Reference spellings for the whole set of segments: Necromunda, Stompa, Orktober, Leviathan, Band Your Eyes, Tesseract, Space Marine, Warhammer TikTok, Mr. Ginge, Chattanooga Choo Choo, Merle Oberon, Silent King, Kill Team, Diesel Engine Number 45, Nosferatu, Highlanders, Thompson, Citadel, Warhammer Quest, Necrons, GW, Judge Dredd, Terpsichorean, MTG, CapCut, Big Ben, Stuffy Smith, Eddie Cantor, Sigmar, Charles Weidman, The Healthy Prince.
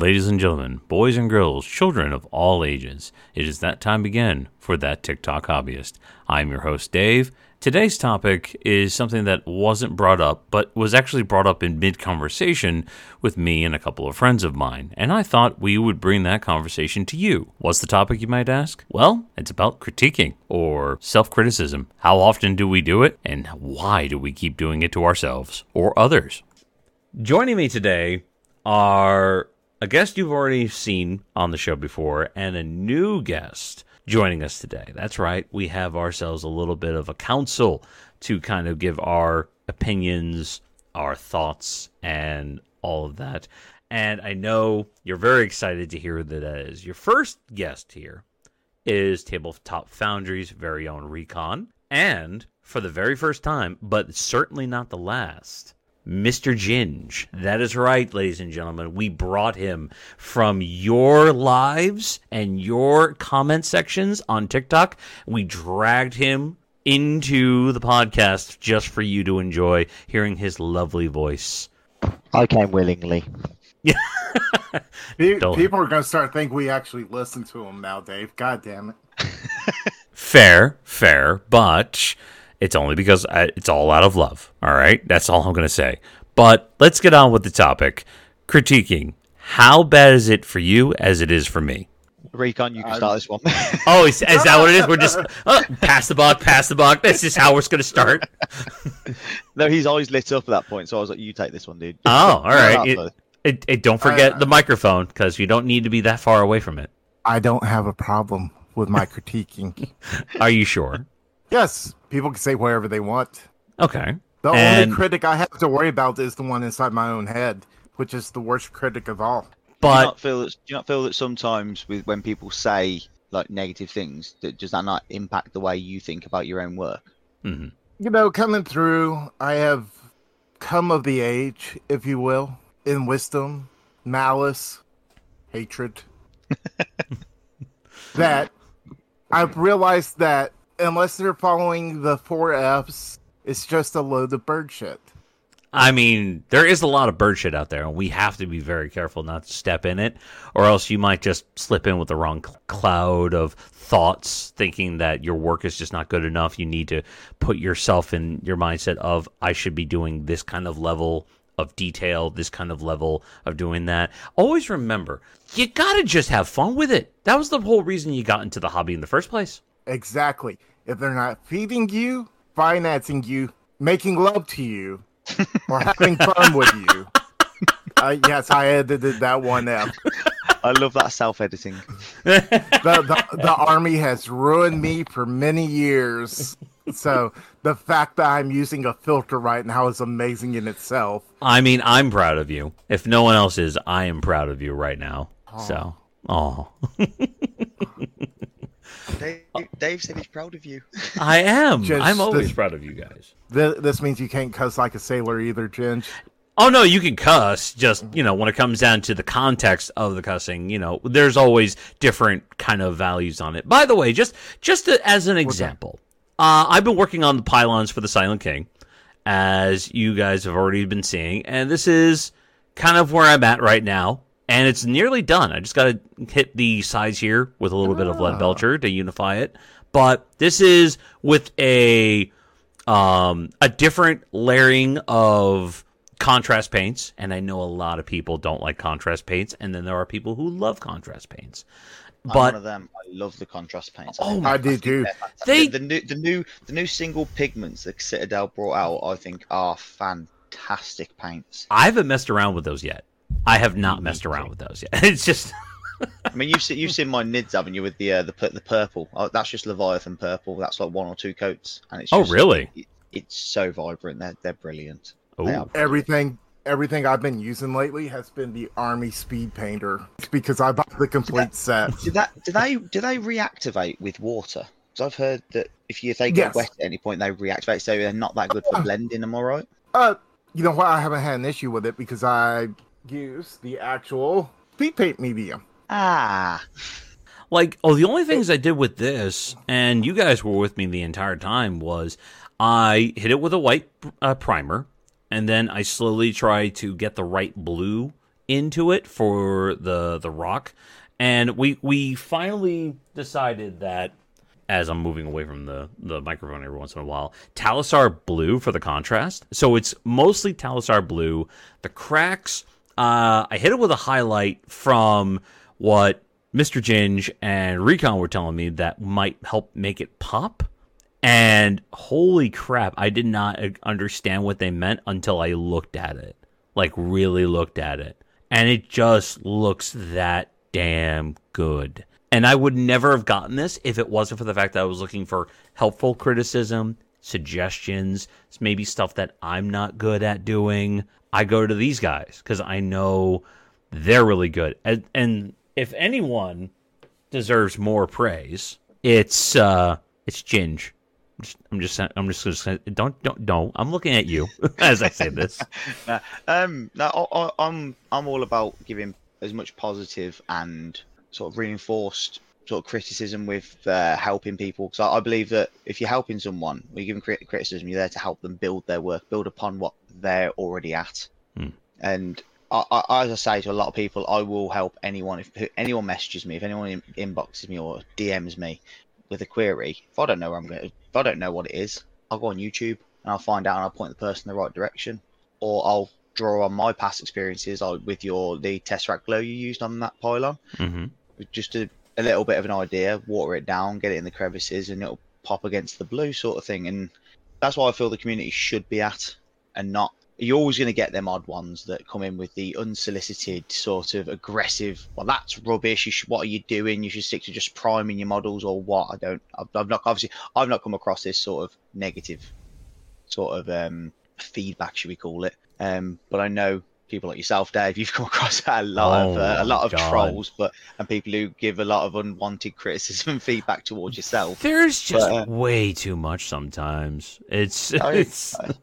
Ladies and gentlemen, boys and girls, children of all ages, it is that time again for That TikTok Hobbyist. I'm your host, Dave. Today's topic is something that wasn't brought up, but was actually brought up in mid-conversation with me and a couple of friends of mine, and I thought we would bring that conversation to you. What's the topic, you might ask? Well, it's about critiquing, or self-criticism. How often do we do it, and why do we keep doing it to ourselves or others? Joining me today are a guest you've already seen on the show before, and a new guest joining us today. That's right, we have ourselves a little bit of a council to kind of give our opinions, our thoughts, and all of that. And I know you're very excited to hear who that is. Your first guest here is Tabletop Foundry's very own Recon, and for the very first time, but certainly not the last, Mr. Ginge. That is right, ladies and gentlemen. We brought him from your lives and your comment sections on TikTok. We dragged him into the podcast just for you to enjoy hearing his lovely voice. I came willingly. People are going to start thinking we actually listen to him now, Dave. God damn it. Fair, but it's only because it's all out of love, all right? That's all I'm going to say. But let's get on with the topic. Critiquing. How bad is it for you as it is for me? Recon, you can start this one. Oh, is that what it is? We're just pass the buck. That's just how we're going to start. No, he's always lit up at that point, so I was like, you take this one, dude. Oh, all right. Don't forget the microphone, because you don't need to be that far away from it. I don't have a problem with my critiquing. Are you sure? Yes. People can say whatever they want. Okay. The only critic I have to worry about is the one inside my own head, which is the worst critic of all. But do you not feel that sometimes when people say like negative things, does that not impact the way you think about your own work? Mm-hmm. You know, coming through, I have come of the age, if you will, in wisdom, malice, hatred. That I've realized that unless they're following the 4 F's, it's just a load of bird shit. I mean, there is a lot of bird shit out there, and we have to be very careful not to step in it, or else you might just slip in with the wrong cloud of thoughts, thinking that your work is just not good enough. You need to put yourself in your mindset of, I should be doing this kind of level of detail, this kind of level of doing that. Always remember, you gotta just have fun with it. That was the whole reason you got into the hobby in the first place. Exactly. If they're not feeding you, financing you, making love to you, or having fun with you. Yes, I edited that one out. I love that self-editing. The army has ruined me for many years. So the fact that I'm using a filter right now is amazing in itself. I mean, I'm proud of you. If no one else is, I am proud of you right now. Aww. So, Dave said he's proud of you. I am. Ginge, I'm always proud of you guys. This means you can't cuss like a sailor either, Ginge. Oh, no, you can cuss. Just, when it comes down to the context of the cussing, there's always different kind of values on it. By the way, just as an example, I've been working on the pylons for the Silent King, as you guys have already been seeing, and this is kind of where I'm at right now. And it's nearly done. I just got to hit the sides here with a little bit of Leadbelcher to unify it. But this is with a different layering of contrast paints. And I know a lot of people don't like contrast paints. And then there are people who love contrast paints. But I'm one of them. I love the contrast paints. Oh, I do too. The new single pigments that Citadel brought out, I think, are fantastic paints. I haven't messed around with those yet. I have not messed around with those yet. It's just, I mean, you've seen my nids, haven't you? With the purple. Oh, that's just Leviathan purple. That's like one or two coats, and it's just, really? It's so vibrant. They're brilliant. Ooh. They are brilliant. Everything I've been using lately has been the Army Speed Painter because I bought the complete set. Do they reactivate with water? Because I've heard that if they get wet at any point, they reactivate. So they're not that good for blending. Am I right? You know what? I haven't had an issue with it because I use the actual speed paint medium. The only things I did with this, and you guys were with me the entire time, was I hit it with a white primer, and then I slowly tried to get the right blue into it for the rock, and we finally decided that, as I'm moving away from the microphone every once in a while, Talassar blue for the contrast. So it's mostly Talassar blue. The cracks, I hit it with a highlight from what Mr. Ginge and Recon were telling me that might help make it pop. And holy crap, I did not understand what they meant until I looked at it. Like, really looked at it. And it just looks that damn good. And I would never have gotten this if it wasn't for the fact that I was looking for helpful criticism, suggestions, maybe stuff that I'm not good at doing. I go to these guys because I know they're really good. And if anyone deserves more praise, it's Ginge. I'm just don't. I'm looking at you as I say this. I'm all about giving as much positive and sort of reinforced sort of criticism with helping people, because I believe that if you're helping someone, or you're giving criticism, you're there to help them build their work, build upon what they're already at. And I, as I say to a lot of people, I will help anyone. If anyone messages me, if anyone inboxes me or DMs me with a query, if I don't know where I'm going, if I don't know what it is, I'll go on YouTube and I'll find out and I'll point the person in the right direction, or I'll draw on my past experiences with the Tesseract glow you used on that pylon. Mm-hmm. Just a little bit of an idea, water it down, get it in the crevices, and it'll pop against the blue sort of thing. And that's what I feel the community should be at, and not, you're always going to get them odd ones that come in with the unsolicited sort of aggressive, well, that's rubbish, what are you doing, you should stick to just priming your models or what. I've not come across this sort of negative sort of feedback, should we call it, but I know people like yourself, Dave, you've come across a lot of trolls, and people who give a lot of unwanted criticism and feedback towards yourself. There's just way too much sometimes.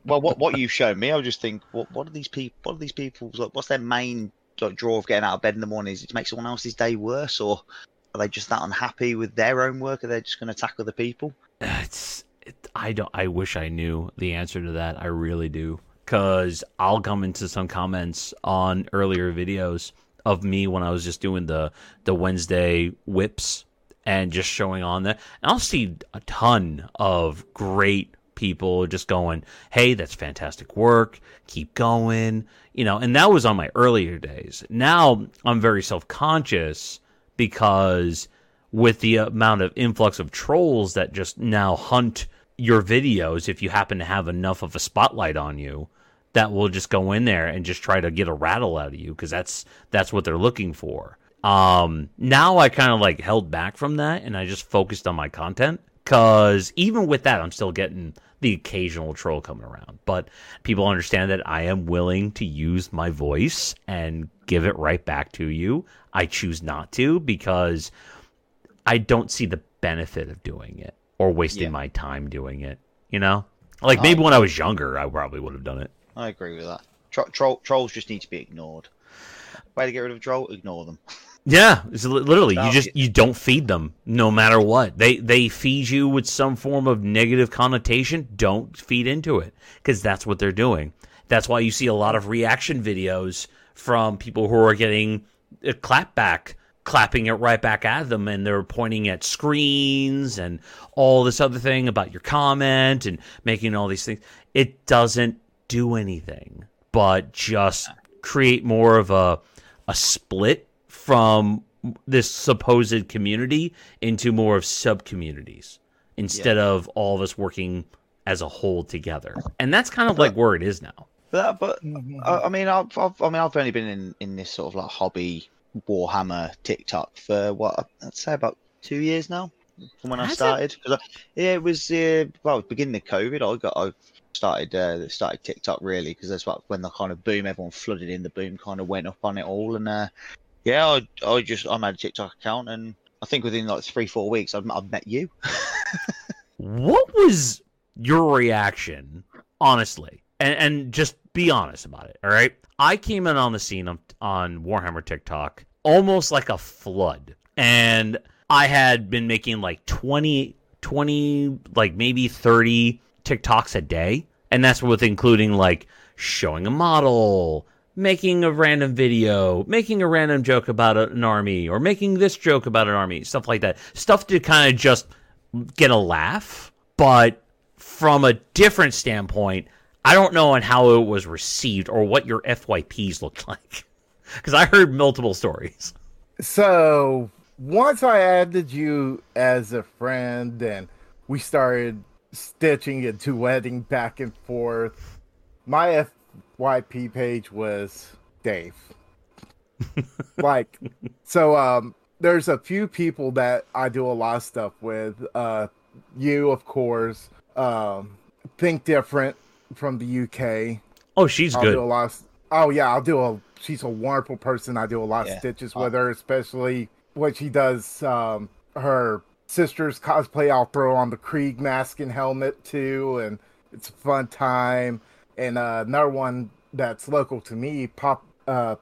Well, what you've shown me, I just think, what are these people? What are these people's? Like, what's their main draw of getting out of bed in the morning? Is it to make someone else's day worse, or are they just that unhappy with their own work? Are they just going to attack other people? I wish I knew the answer to that. I really do. Because I'll come into some comments on earlier videos of me when I was just doing the Wednesday whips and just showing on there. And I'll see a ton of great people just going, hey, that's fantastic work. Keep going. You know, and that was on my earlier days. Now I'm very self-conscious because with the amount of influx of trolls that just now hunt your videos, if you happen to have enough of a spotlight on you, that will just go in there and just try to get a rattle out of you, because that's what they're looking for. Now I kind of like held back from that, and I just focused on my content, because even with that, I'm still getting the occasional troll coming around. But people understand that I am willing to use my voice and give it right back to you. I choose not to, because I don't see the benefit of doing it or wasting my time doing it. You know? Like, maybe when I was younger, I probably would have done it. I agree with that. Trolls just need to be ignored. Way to get rid of a troll, ignore them. Yeah, it's literally, you don't feed them, no matter what. They feed you with some form of negative connotation, don't feed into it, because that's what they're doing. That's why you see a lot of reaction videos from people who are getting a clapback, clapping it right back at them, and they're pointing at screens and all this other thing about your comment and making all these things. It doesn't do anything but just create more of a split from this supposed community into more of sub-communities instead of all of us working as a whole together. And that's kind of like where it is now. I've only been in this sort of like hobby Warhammer TikTok for what I'd say about 2 years now from when I started. It was beginning of COVID. I started TikTok really, because that's when the kind of boom, everyone flooded in. The boom kind of went up on it all, and I made a TikTok account, and I think within like 3-4 weeks I've met you. What was your reaction, honestly? And just be honest about it, all right? I came in on the scene on Warhammer TikTok almost like a flood. And I had been making like 20, like maybe 30 TikToks a day. And that's with including like showing a model, making a random video, making a random joke about an army, or making this joke about an army, stuff like that. Stuff to kind of just get a laugh, but from a different standpoint, I don't know on how it was received or what your FYPs looked like, because I heard multiple stories. So once I added you as a friend and we started stitching and duetting back and forth, my FYP page was Dave. Like, so there's a few people that I do a lot of stuff with. You, of course, Think Different from the UK. Oh, she's good. She's a wonderful person. I do a lot of stitches with her, especially when she does her sister's cosplay. I'll throw on the Krieg mask and helmet too, and it's a fun time. And another one that's local to me, Popo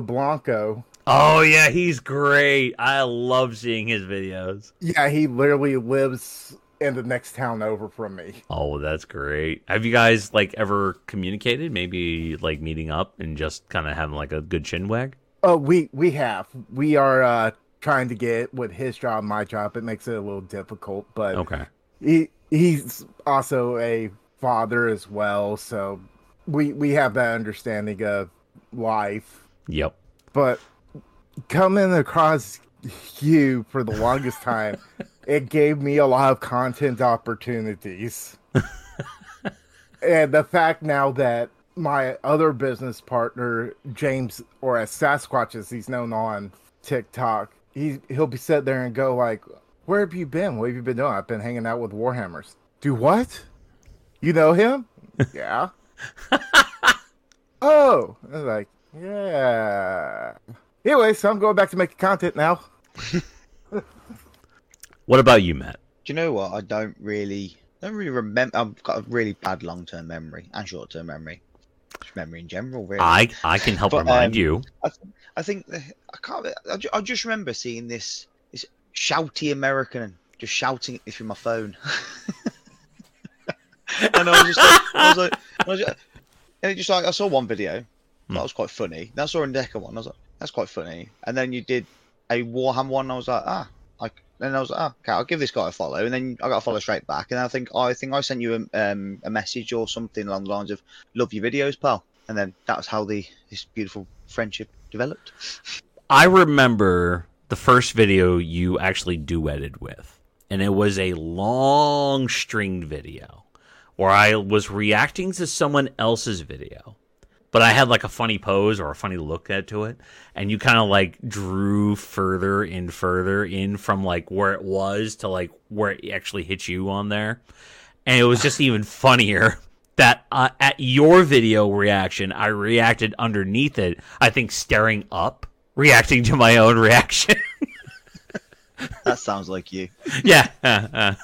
Blanco. Oh yeah, he's great. I love seeing his videos. Yeah, he literally lives in the next town over from me. Oh, that's great. Have you guys ever communicated? Maybe meeting up and just kind of having a good chinwag? Oh, we have. We are trying to get with his job, my job. It makes it a little difficult, but okay. He's also a father as well, so we have that understanding of life. Yep. But coming across you for the longest time, it gave me a lot of content opportunities. And the fact now that my other business partner, James, or as Sasquatch as he's known on TikTok, he'll be sitting there and go where have you been? What have you been doing? I've been hanging out with Warhammers. Do what? You know him? Yeah. Oh, I was yeah. Anyway, so I'm going back to making content now. What about you, Matt? Do you know what? I don't really remember. I've got a really bad long-term memory and short-term memory. Just memory in general, really. I can help remind you. I just remember seeing this shouty American just shouting at me through my phone. And I saw one video. That was quite funny. Then I saw a Necro one. I was like, that's quite funny. And then you did a Warhammer one. And I was like, okay, I'll give this guy a follow. And then I got a follow straight back. And I think I sent you a message or something along the lines of, love your videos, pal. And then that was how this beautiful friendship developed. I remember the first video you actually duetted with. And it was a long stringed video where I was reacting to someone else's video. But I had a funny pose or a funny look to it. And you kind of drew further in from where it was to where it actually hit you on there. And it was just even funnier that at your video reaction, I reacted underneath it. I think staring up, reacting to my own reaction. That sounds like you. Yeah.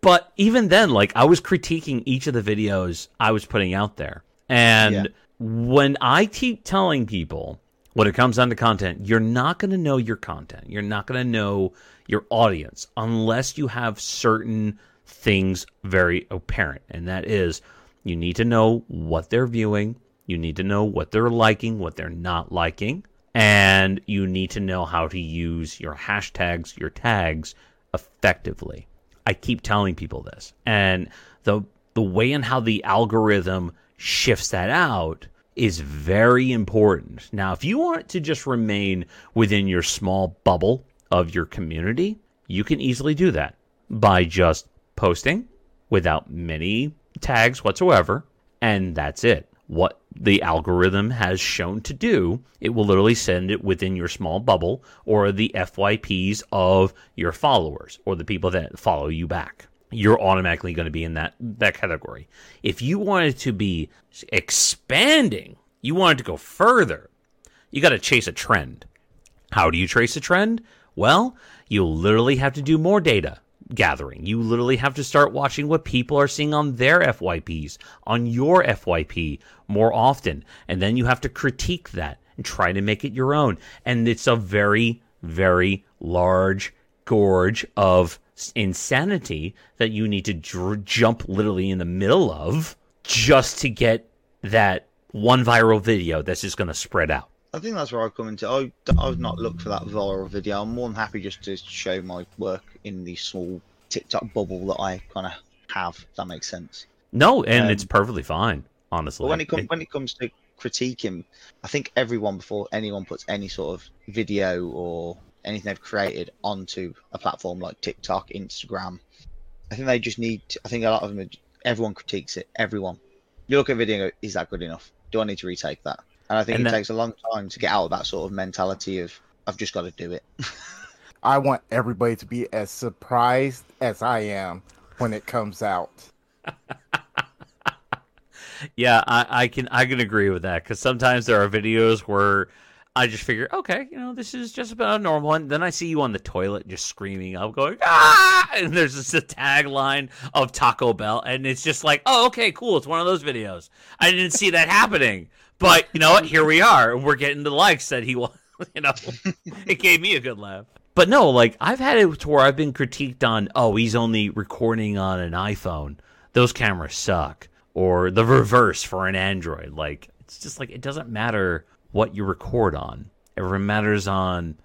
But even then, I was critiquing each of the videos I was putting out there. And when I keep telling people, when it comes down to content, you're not going to know your content. You're not going to know your audience unless you have certain things very apparent. And that is, you need to know what they're viewing. You need to know what they're liking, what they're not liking. And you need to know how to use your hashtags, your tags effectively. I keep telling people this. And the way and how the algorithm shifts that out is very important. Now, if you want to just remain within your small bubble of your community, you can easily do that by just posting without many tags whatsoever, and that's it. What the algorithm has shown to do, it will literally send it within your small bubble or the FYPs of your followers or the people that follow you back. You're automatically going to be in that category. If you wanted to be expanding, you wanted to go further, you got to chase a trend. How do you trace a trend? Well, you literally have to do more data gathering. You literally have to start watching what people are seeing on their FYPs, on your FYP more often. And then you have to critique that and try to make it your own. And it's a very, very large gorge of insanity that you need to jump literally in the middle of just to get that one viral video that's just going to spread out. I think that's where I come into. I've not looked for that viral video. I'm more than happy just to show my work in the small TikTok bubble that I kind of have, if that makes sense. No, and it's perfectly fine, honestly. But when it comes to critiquing, I think everyone, before anyone puts any sort of video or anything they've created onto a platform like TikTok, Instagram, I think they just need to, I think a lot of them, everyone critiques it, everyone. You look at a video and go, is that good enough? Do I need to retake that? And I think it takes a long time to get out of that sort of mentality of, I've just got to do it. I want everybody to be as surprised as I am when it comes out. Yeah, I can agree with that, because sometimes there are videos where I just figure, okay, you know, this is just about a normal one. Then I see you on the toilet just screaming. I'm going, ah! And there's just a tagline of Taco Bell, and it's just like, oh, okay, cool. It's one of those videos. I didn't see that happening. But, you know what, here we are. We're getting the likes that he wants. You know, it gave me a good laugh. But no, like, I've had it to where I've been critiqued on, oh, he's only recording on an iPhone. Those cameras suck. Or the reverse for an Android. Like, it's just like, it doesn't matter what you record on. It matters on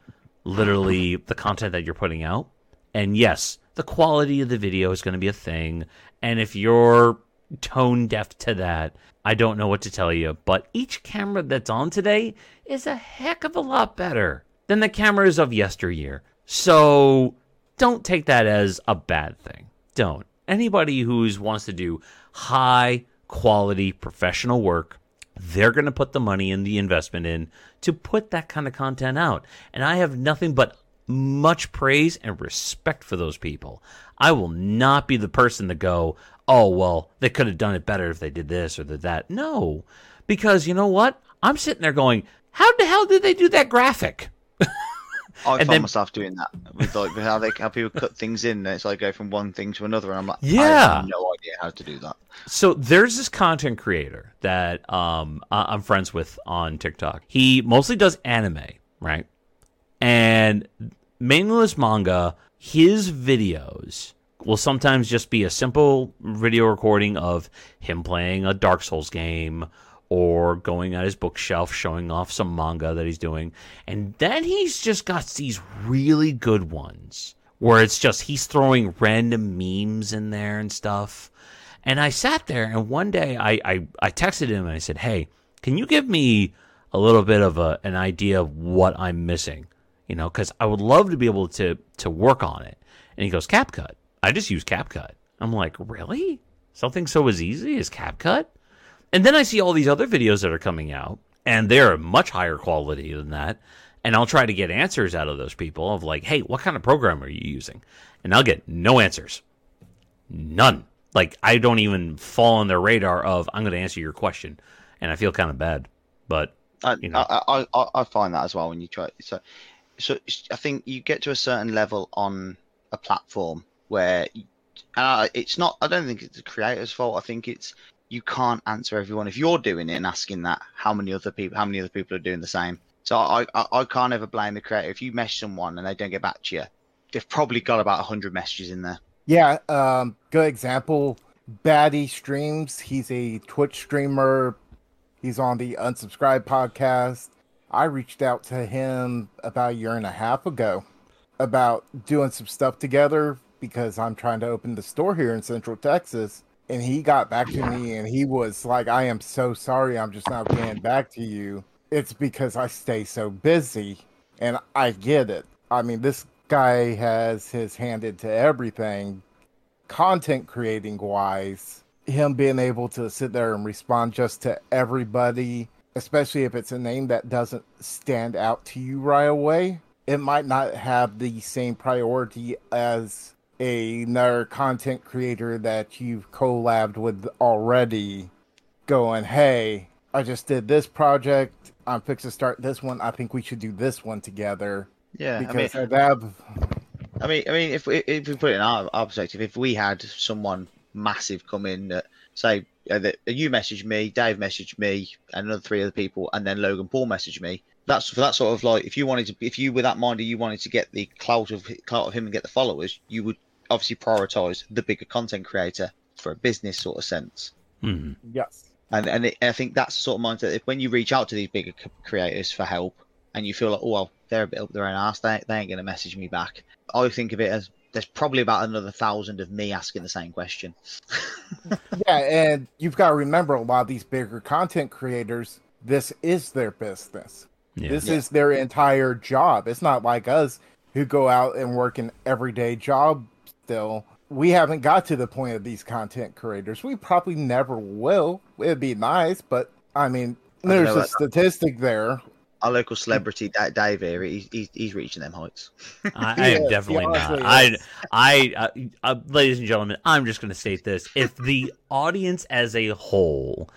literally the content that you're putting out. And yes, the quality of the video is going to be a thing. And if you're tone deaf to that, I don't know what to tell you, but each camera that's on today is a heck of a lot better than the cameras of yesteryear. So don't take that as a bad thing. Don't. Anybody who wants to do high quality professional work, they're going to put the money and the investment in to put that kind of content out. And I have nothing but much praise and respect for those people. I will not be the person to go, oh, well, they could have done it better if they did this or did that. No, because you know what? I'm sitting there going, how the hell did they do that graphic? I found myself doing that with like how people cut things in. It's like go from one thing to another, and I'm like, yeah, I have no idea how to do that. So there's this content creator that I'm friends with on TikTok. He mostly does anime, right? And mainless manga, his videos will sometimes just be a simple video recording of him playing a Dark Souls game or going at his bookshelf, showing off some manga that he's doing. And then he's just got these really good ones where it's just he's throwing random memes in there and stuff. And I sat there, and one day I texted him and I said, hey, can you give me a little bit of an idea of what I'm missing? You know, because I would love to be able to work on it. And he goes, CapCut. I just use CapCut. I'm like, really? Something so as easy as CapCut? And then I see all these other videos that are coming out, and they're much higher quality than that. And I'll try to get answers out of those people of like, hey, what kind of program are you using? And I'll get no answers. None. Like, I don't even fall on their radar of, I'm going to answer your question. And I feel kind of bad. But, you know. I find that as well when you try. So I think you get to a certain level on a platform where it's not, I don't think it's the creator's fault. I think it's, you can't answer everyone. If you're doing it and asking that, how many other people are doing the same? So I can't ever blame the creator. If you message someone and they don't get back to you, they've probably got about 100 messages in there. Yeah. Good example. Baddy Streams. He's a Twitch streamer. He's on the Unsubscribe podcast. I reached out to him about a year and a half ago about doing some stuff together because I'm trying to open the store here in Central Texas. And he got back to me and he was like, I am so sorry. I'm just not getting back to you. It's because I stay so busy, and I get it. I mean, this guy has his hand into everything, content creating wise, him being able to sit there and respond just to everybody, especially if it's a name that doesn't stand out to you right away. It might not have the same priority as another content creator that you've collabed with already going, hey, I just did this project. I'm fixing to start this one. I think we should do this one together. Yeah. Because I mean, if we put it in our perspective, if we had someone massive come in that say, you messaged me, Dave messaged me, and another three other people, and then Logan Paul messaged me. That's for that sort of like, if you were that minded, you wanted to get the clout of him and get the followers, you would obviously prioritize the bigger content creator for a business sort of sense. Mm-hmm. Yes. And I think that's the sort of mindset. If when you reach out to these bigger creators for help, and you feel like, oh well, they're a bit up their own ass, they ain't gonna message me back. I think of it as there's probably about another 1,000 of me asking the same question. Yeah, and you've got to remember, a lot of these bigger content creators, this is their business. Yeah. This is their entire job. It's not like us who go out and work an everyday job still. We haven't got to the point of these content creators. We probably never will. It'd be nice, but I mean, there's a statistic there. Our local celebrity, Dave here, he's reaching them heights. I am definitely not. Ladies and gentlemen, I'm just going to state this. If the audience as a whole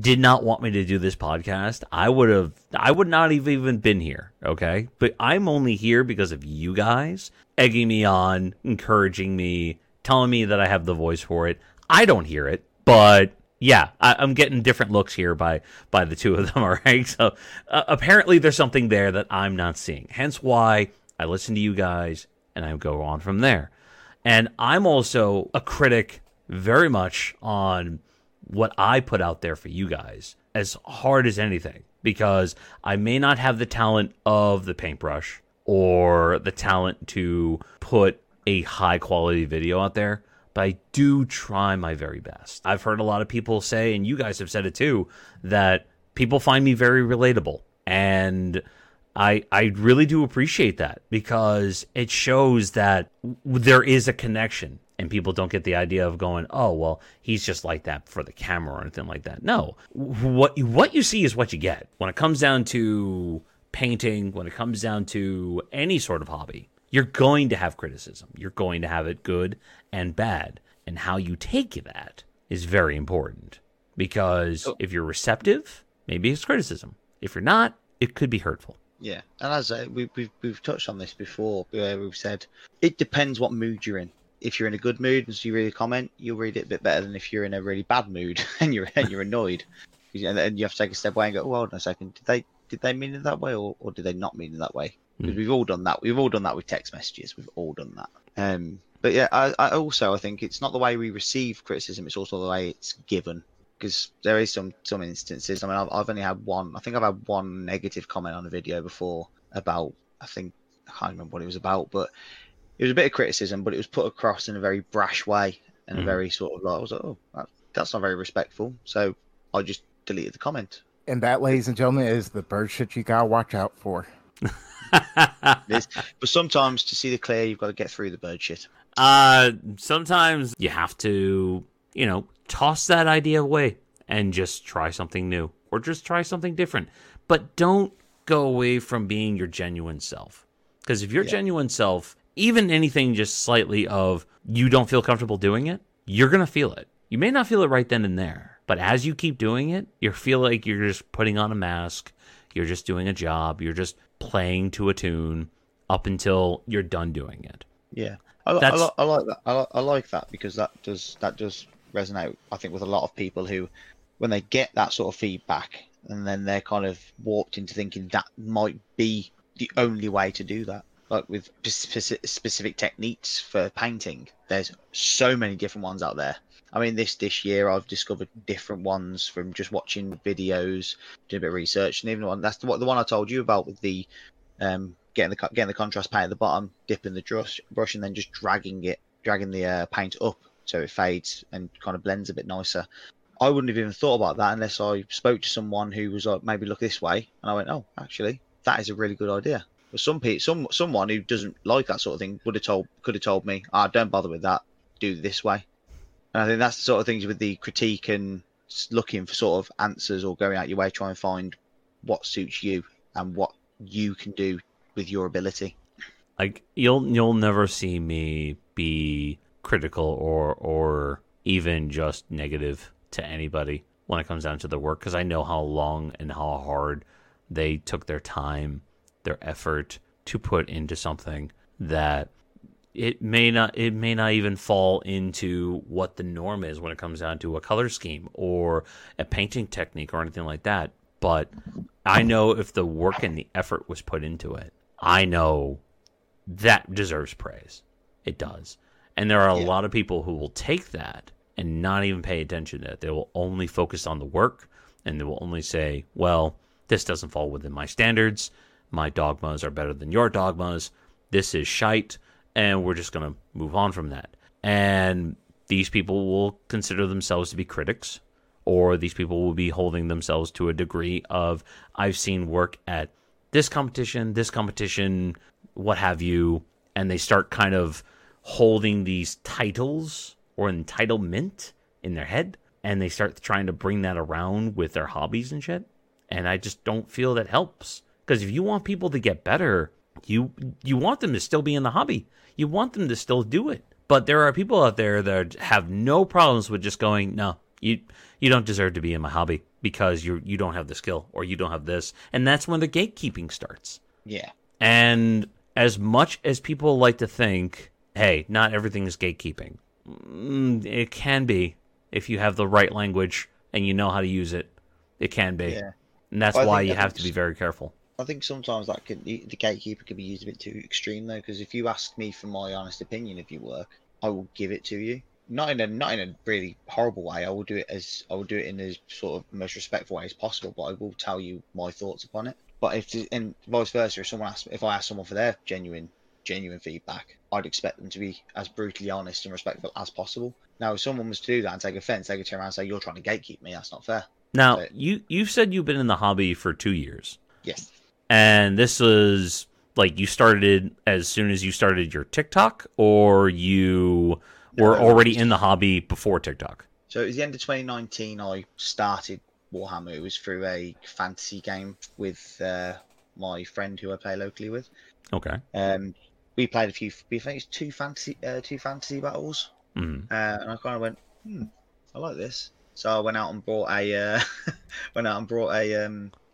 did not want me to do this podcast, I would not have even been here, okay? But I'm only here because of you guys egging me on, encouraging me, telling me that I have the voice for it. I don't hear it, but yeah, I'm getting different looks here by the two of them, all right? So apparently there's something there that I'm not seeing, hence why I listen to you guys and I go on from there. And I'm also a critic very much on what I put out there for you guys as hard as anything, because I may not have the talent of the paintbrush or the talent to put a high quality video out there, but I do try my very best. I've heard a lot of people say, and you guys have said it too, that people find me very relatable, and I really do appreciate that, because it shows that there is a connection. And people don't get the idea of going, oh, well, he's just like that for the camera or anything like that. No, what you see is what you get. When it comes down to painting, when it comes down to any sort of hobby, you're going to have criticism. You're going to have it good and bad. And how you take that is very important, because if you're receptive, maybe it's criticism. If you're not, it could be hurtful. Yeah. And as we've touched on this before, where we've said it depends what mood you're in. If you're in a good mood and so you read a comment, you'll read it a bit better than if you're in a really bad mood and you're annoyed. And you have to take a step away and go, oh, hold on a second, did they mean it that way, or did they not mean it that way? Because we've all done that. We've all done that with text messages. We've all done that. But yeah, I also think it's not the way we receive criticism, it's also the way it's given. Because there is some instances. I mean, I've only had one. I think I've had one negative comment on a video before about, I think, I can't remember what it was about, but it was a bit of criticism, but it was put across in a very brash way and a very sort of like, I was like, oh, that's not very respectful. So I just deleted the comment. And that, ladies and gentlemen, is the bird shit you gotta watch out for. But sometimes to see the clear, you've got to get through the bird shit. Sometimes you have to, toss that idea away and just try something new, or just try something different. But don't go away from being your genuine self. Because if your genuine self, even anything just slightly of you don't feel comfortable doing it, you're going to feel it. You may not feel it right then and there, but as you keep doing it, you feel like you're just putting on a mask. You're just doing a job. You're just playing to a tune up until you're done doing it. Yeah. I like that. I like that, because that does resonate, I think, with a lot of people who, when they get that sort of feedback and then they're kind of warped into thinking that might be the only way to do that. Like with specific techniques for painting, there's so many different ones out there. I mean, this year I've discovered different ones from just watching videos, doing a bit of research, and even the one I told you about with the getting the contrast paint at the bottom, dipping the brush, and then just dragging the paint up so it fades and kind of blends a bit nicer. I wouldn't have even thought about that unless I spoke to someone who was like, maybe look this way, and I went, oh, actually, that is a really good idea. But someone who doesn't like that sort of thing could have told me, "Ah, don't bother with that. Do this way." And I think that's the sort of things with the critique and looking for sort of answers, or going out your way trying to find what suits you and what you can do with your ability. Like you'll never see me be critical or even just negative to anybody when it comes down to the work, because I know how long and how hard they took their time, their effort to put into something that it may not even fall into what the norm is when it comes down to a color scheme or a painting technique or anything like that. But I know if the work and the effort was put into it, I know that deserves praise. It does. And there are a lot of people who will take that and not even pay attention to it. They will only focus on the work, and they will only say, well, this doesn't fall within my standards. My dogmas are better than your dogmas. This is shite, and we're just going to move on from that. And these people will consider themselves to be critics, or these people will be holding themselves to a degree of, I've seen work at this competition, what have you, and they start kind of holding these titles or entitlement in their head, and they start trying to bring that around with their hobbies and shit. And I just don't feel that helps. Because if you want people to get better, you want them to still be in the hobby. You want them to still do it. But there are people out there that have no problems with just going, no, you don't deserve to be in my hobby because you don't have the skill or you don't have this. And that's when the gatekeeping starts. Yeah. And as much as people like to think, hey, not everything is gatekeeping. It can be if you have the right language and you know how to use it. It can be. Yeah. And that's why you have to be very careful. I think sometimes that the gatekeeper could be used a bit too extreme, though, because if you ask me for my honest opinion of your work, I will give it to you. Not in a really horrible way. I will do it in as sort of most respectful way as possible, but I will tell you my thoughts upon it. But and vice versa, if I ask someone for their genuine feedback, I'd expect them to be as brutally honest and respectful as possible. Now, if someone was to do that and take offense, they could turn around and say, you're trying to gatekeep me, that's not fair. Now, so, you've said you've been in the hobby for 2 years. Yes. And this was, like, you started as soon as you started your TikTok, or you were already in the hobby before TikTok? So it was the end of 2019 I started Warhammer. It was through a fantasy game with my friend who I play locally with. Okay. We played a few, I think it's two fantasy battles. Mm-hmm. And I kind of went, I like this. So I went out and bought a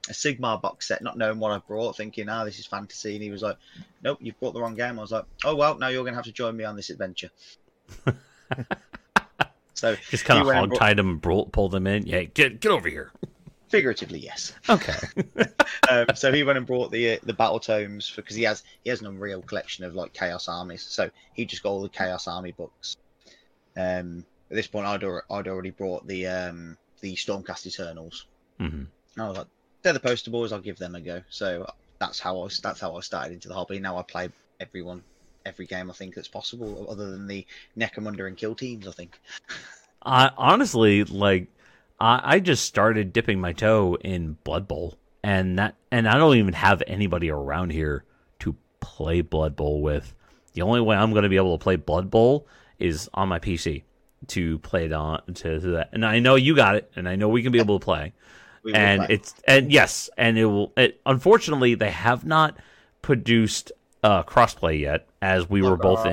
Sigmar box set, not knowing what I brought, thinking, this is fantasy. And he was like, nope, you've brought the wrong game. I was like, oh, well, now you're going to have to join me on this adventure. So just kind of hog-tied him, pulled him in. Yeah, get over here. Figuratively, yes. Okay. So he went and brought the battle tomes because he has an unreal collection of like Chaos armies. So he just got all the Chaos Army books. At this point, I'd already brought the Stormcast Eternals. Mm-hmm. And I was like, they're the poster boys. I'll give them a go. So that's how I started into the hobby. Now I play every game I think that's possible, other than the Necromunda and Kill Teams. I think. I honestly like. I just started dipping my toe in Blood Bowl, and I don't even have anybody around here to play Blood Bowl with. The only way I'm going to be able to play Blood Bowl is on my PC to play it on to that. And I know you got it, and I know we can be able to play. It will. Unfortunately, they have not produced crossplay yet, as we were both in.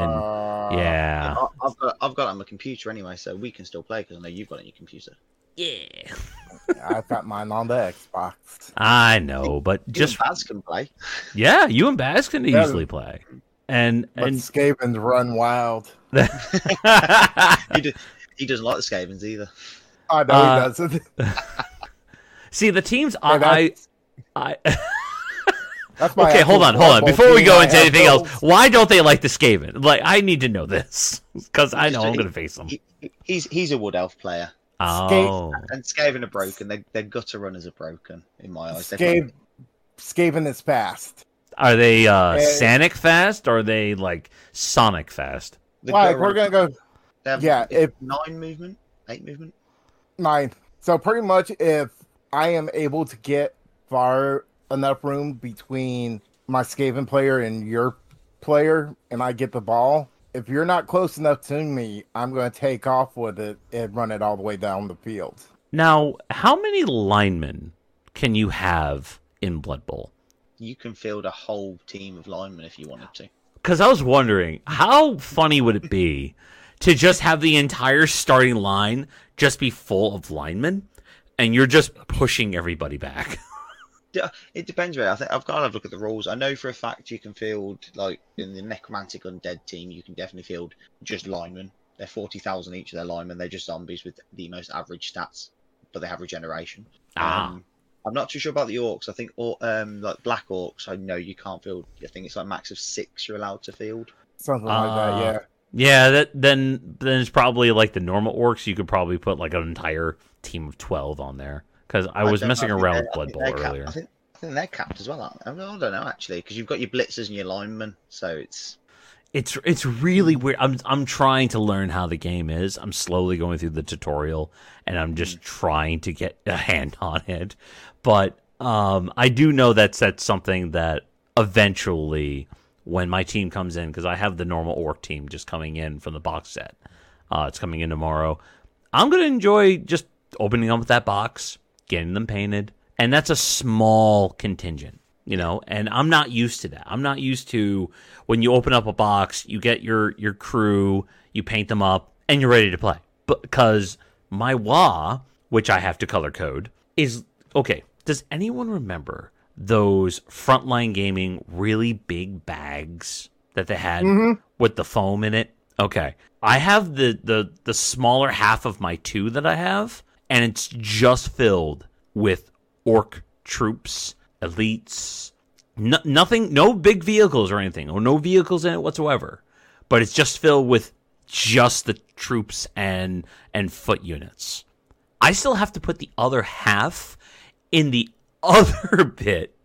Yeah, I've got it on my computer anyway, so we can still play because I know you've got it on your computer. Yeah, I've got mine on the Xbox. I know, but just Baz can play. Yeah, you and Baz can easily play, and Skaven's run wild. He doesn't like the Skavens either. I know he doesn't. See the teams. That's my okay. Hold on. Before we go into anything else, why don't they like the Skaven? Like, I need to know this because I know I'm going to face them. He's a Wood Elf player. Oh. And Skaven are broken. Their gutter runners are broken in my eyes. Skaven is fast. Are they Sanic fast? Or are they like Sonic fast? Like, we're gonna go. Yeah, if 9 movement, 8 movement, 9. So pretty much, if I am able to get far enough room between my Skaven player and your player, and I get the ball. If you're not close enough to me, I'm going to take off with it and run it all the way down the field. Now, how many linemen can you have in Blood Bowl? You can field a whole team of linemen if you wanted to. Because I was wondering, how funny would it be to just have the entire starting line just be full of linemen, and you're just pushing everybody back? It depends, really. I think I've got to have a look at the rules. I know for a fact you can field, like, in the Necromantic Undead team, you can definitely field just linemen. They're 40,000 each of their linemen. They're just zombies with the most average stats, but they have regeneration. I'm not too sure about the Orcs. I think, like, Black Orcs, I know you can't field. I think it's like max of 6 you're allowed to field. Something like that, yeah. Yeah, then it's probably like the normal orcs. You could probably put like an entire team of 12 on there, because I was messing around with Blood Bowl earlier. I think they're capped as well, aren't they? I don't know actually, because you've got your blitzers and your linemen, so it's really weird. I'm trying to learn how the game is. I'm slowly going through the tutorial, and I'm just trying to get a hand on it. But I do know that's something that eventually, when my team comes in, because I have the normal orc team just coming in from the box set. It's coming in tomorrow. I'm going to enjoy just opening up that box, getting them painted, and that's a small contingent, you know, and I'm not used to that. I'm not used to when you open up a box, you get your crew, you paint them up, and you're ready to play. Because my WA, which I have to color code, is, okay, does anyone remember those Frontline Gaming really big bags that they had with the foam in it? Okay. I have the smaller half of my two that I have, and it's just filled with orc troops, elites, nothing, no big vehicles or anything, or no vehicles in it whatsoever, but it's just filled with just the troops and foot units. I still have to put the other half in the other bit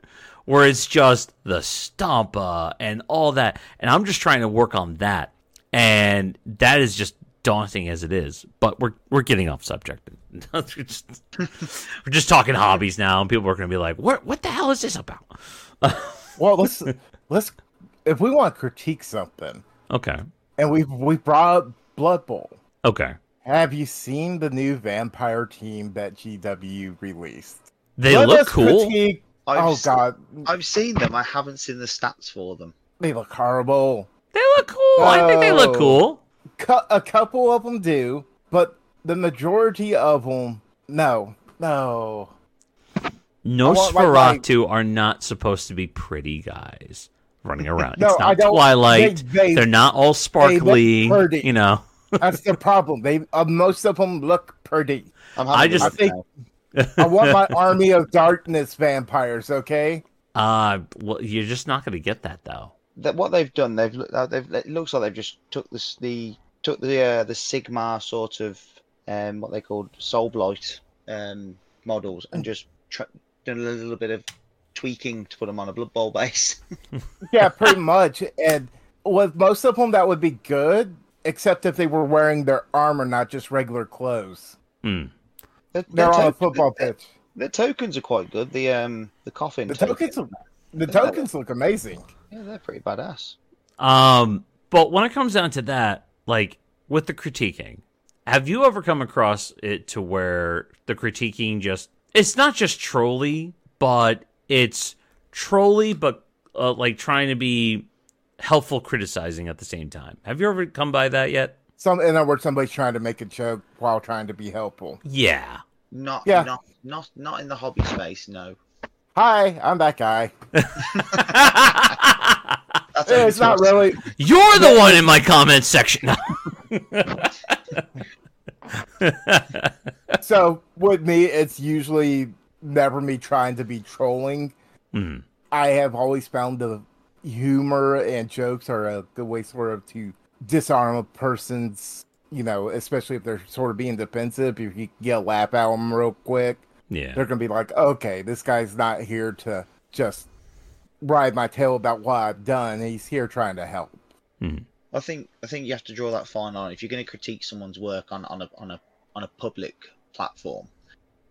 where it's just the Stompa and all that, and I'm just trying to work on that, and that is just daunting as it is. But we're getting off subject. we're just talking hobbies now, and people are going to be like, what the hell is this about? Well, let's if we want to critique something, okay, and we brought up Blood Bowl. Okay, have you seen the new vampire team that GW released? They look cool. I've seen them. I haven't seen the stats for them. They look horrible. They look cool. I think they look cool. A couple of them do, but the majority of them, no. Nosferatu are not supposed to be pretty guys running around. No, it's not Twilight. They're not all sparkly. You know, that's the problem. They most of them look pretty. I want my army of darkness vampires, okay? Well, you're just not going to get that though. What they've done, it looks like they've just took the Sigmar sort of what they called soul blight models and just done a little bit of tweaking to put them on a Blood Bowl base. Yeah, pretty much. And with most of them, that would be good, except if they were wearing their armor, not just regular clothes. Hmm. They're on a football pitch. The tokens are quite good. The coffin. The tokens look amazing. Yeah, they're pretty badass. But when it comes down to that, like with the critiquing, have you ever come across it to where the critiquing it's not just trolly, but it's trolly, but like trying to be helpful, criticizing at the same time? Have you ever come by that yet? In other words, somebody's trying to make a joke while trying to be helpful. Yeah. Not in the hobby space, no. Hi, I'm that guy. It's not really. You're the one in my comments section. So, with me, it's usually never me trying to be trolling. Mm. I have always found the humor and jokes are a good way sort of to disarm a person's, you know, especially if they're sort of being defensive. If you get a laugh out of them real quick, yeah, they're gonna be like, okay, this guy's not here to just ride my tail about what I've done. He's here trying to help. Mm-hmm. I think you have to draw that fine line. If you're going to critique someone's work on a public platform,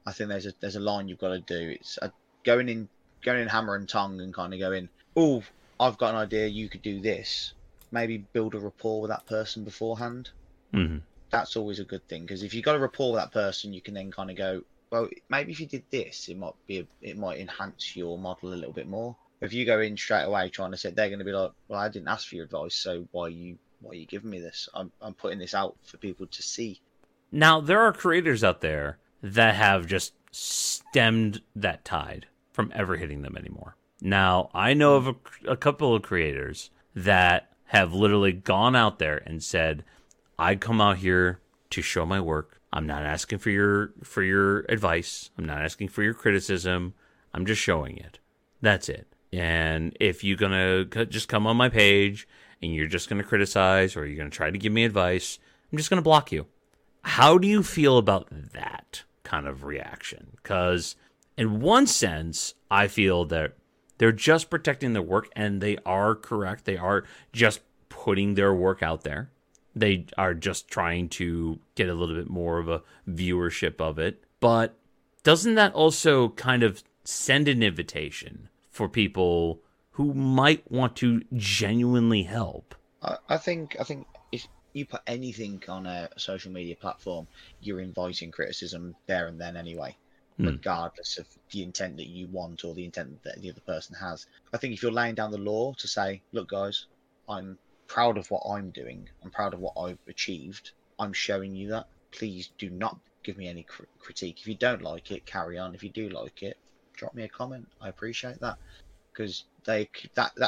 I think there's a line you've got to do. It's going in hammer and tongue and kind of going, oh, I've got an idea, you could do this. Maybe build a rapport with that person beforehand. Mm-hmm. That's always a good thing, because if you've got a rapport with that person, you can then kind of go, well, maybe if you did this, it might enhance your model a little bit more. If you go in straight away trying to say, they're going to be like, well, I didn't ask for your advice, so why are you giving me this? I'm putting this out for people to see. Now, there are creators out there that have just stemmed that tide from ever hitting them anymore. Now, I know of a couple of creators that have literally gone out there and said, I come out here to show my work. I'm not asking for your advice. I'm not asking for your criticism. I'm just showing it. That's it. And if you're going to just come on my page and you're just going to criticize or you're going to try to give me advice, I'm just going to block you. How do you feel about that kind of reaction? Because in one sense, I feel that they're just protecting their work, and they are correct. They are just putting their work out there. They are just trying to get a little bit more of a viewership of it. But doesn't that also kind of send an invitation for people who might want to genuinely help? I think if you put anything on a social media platform, you're inviting criticism there and then anyway, regardless of the intent that you want or the intent that the other person has. I think if you're laying down the law to say, look, guys, I'm proud of what I'm doing. I'm proud of what I've achieved. I'm showing you that. Please do not give me any critique. If you don't like it, carry on. If you do like it, drop me a comment. I appreciate that. Because that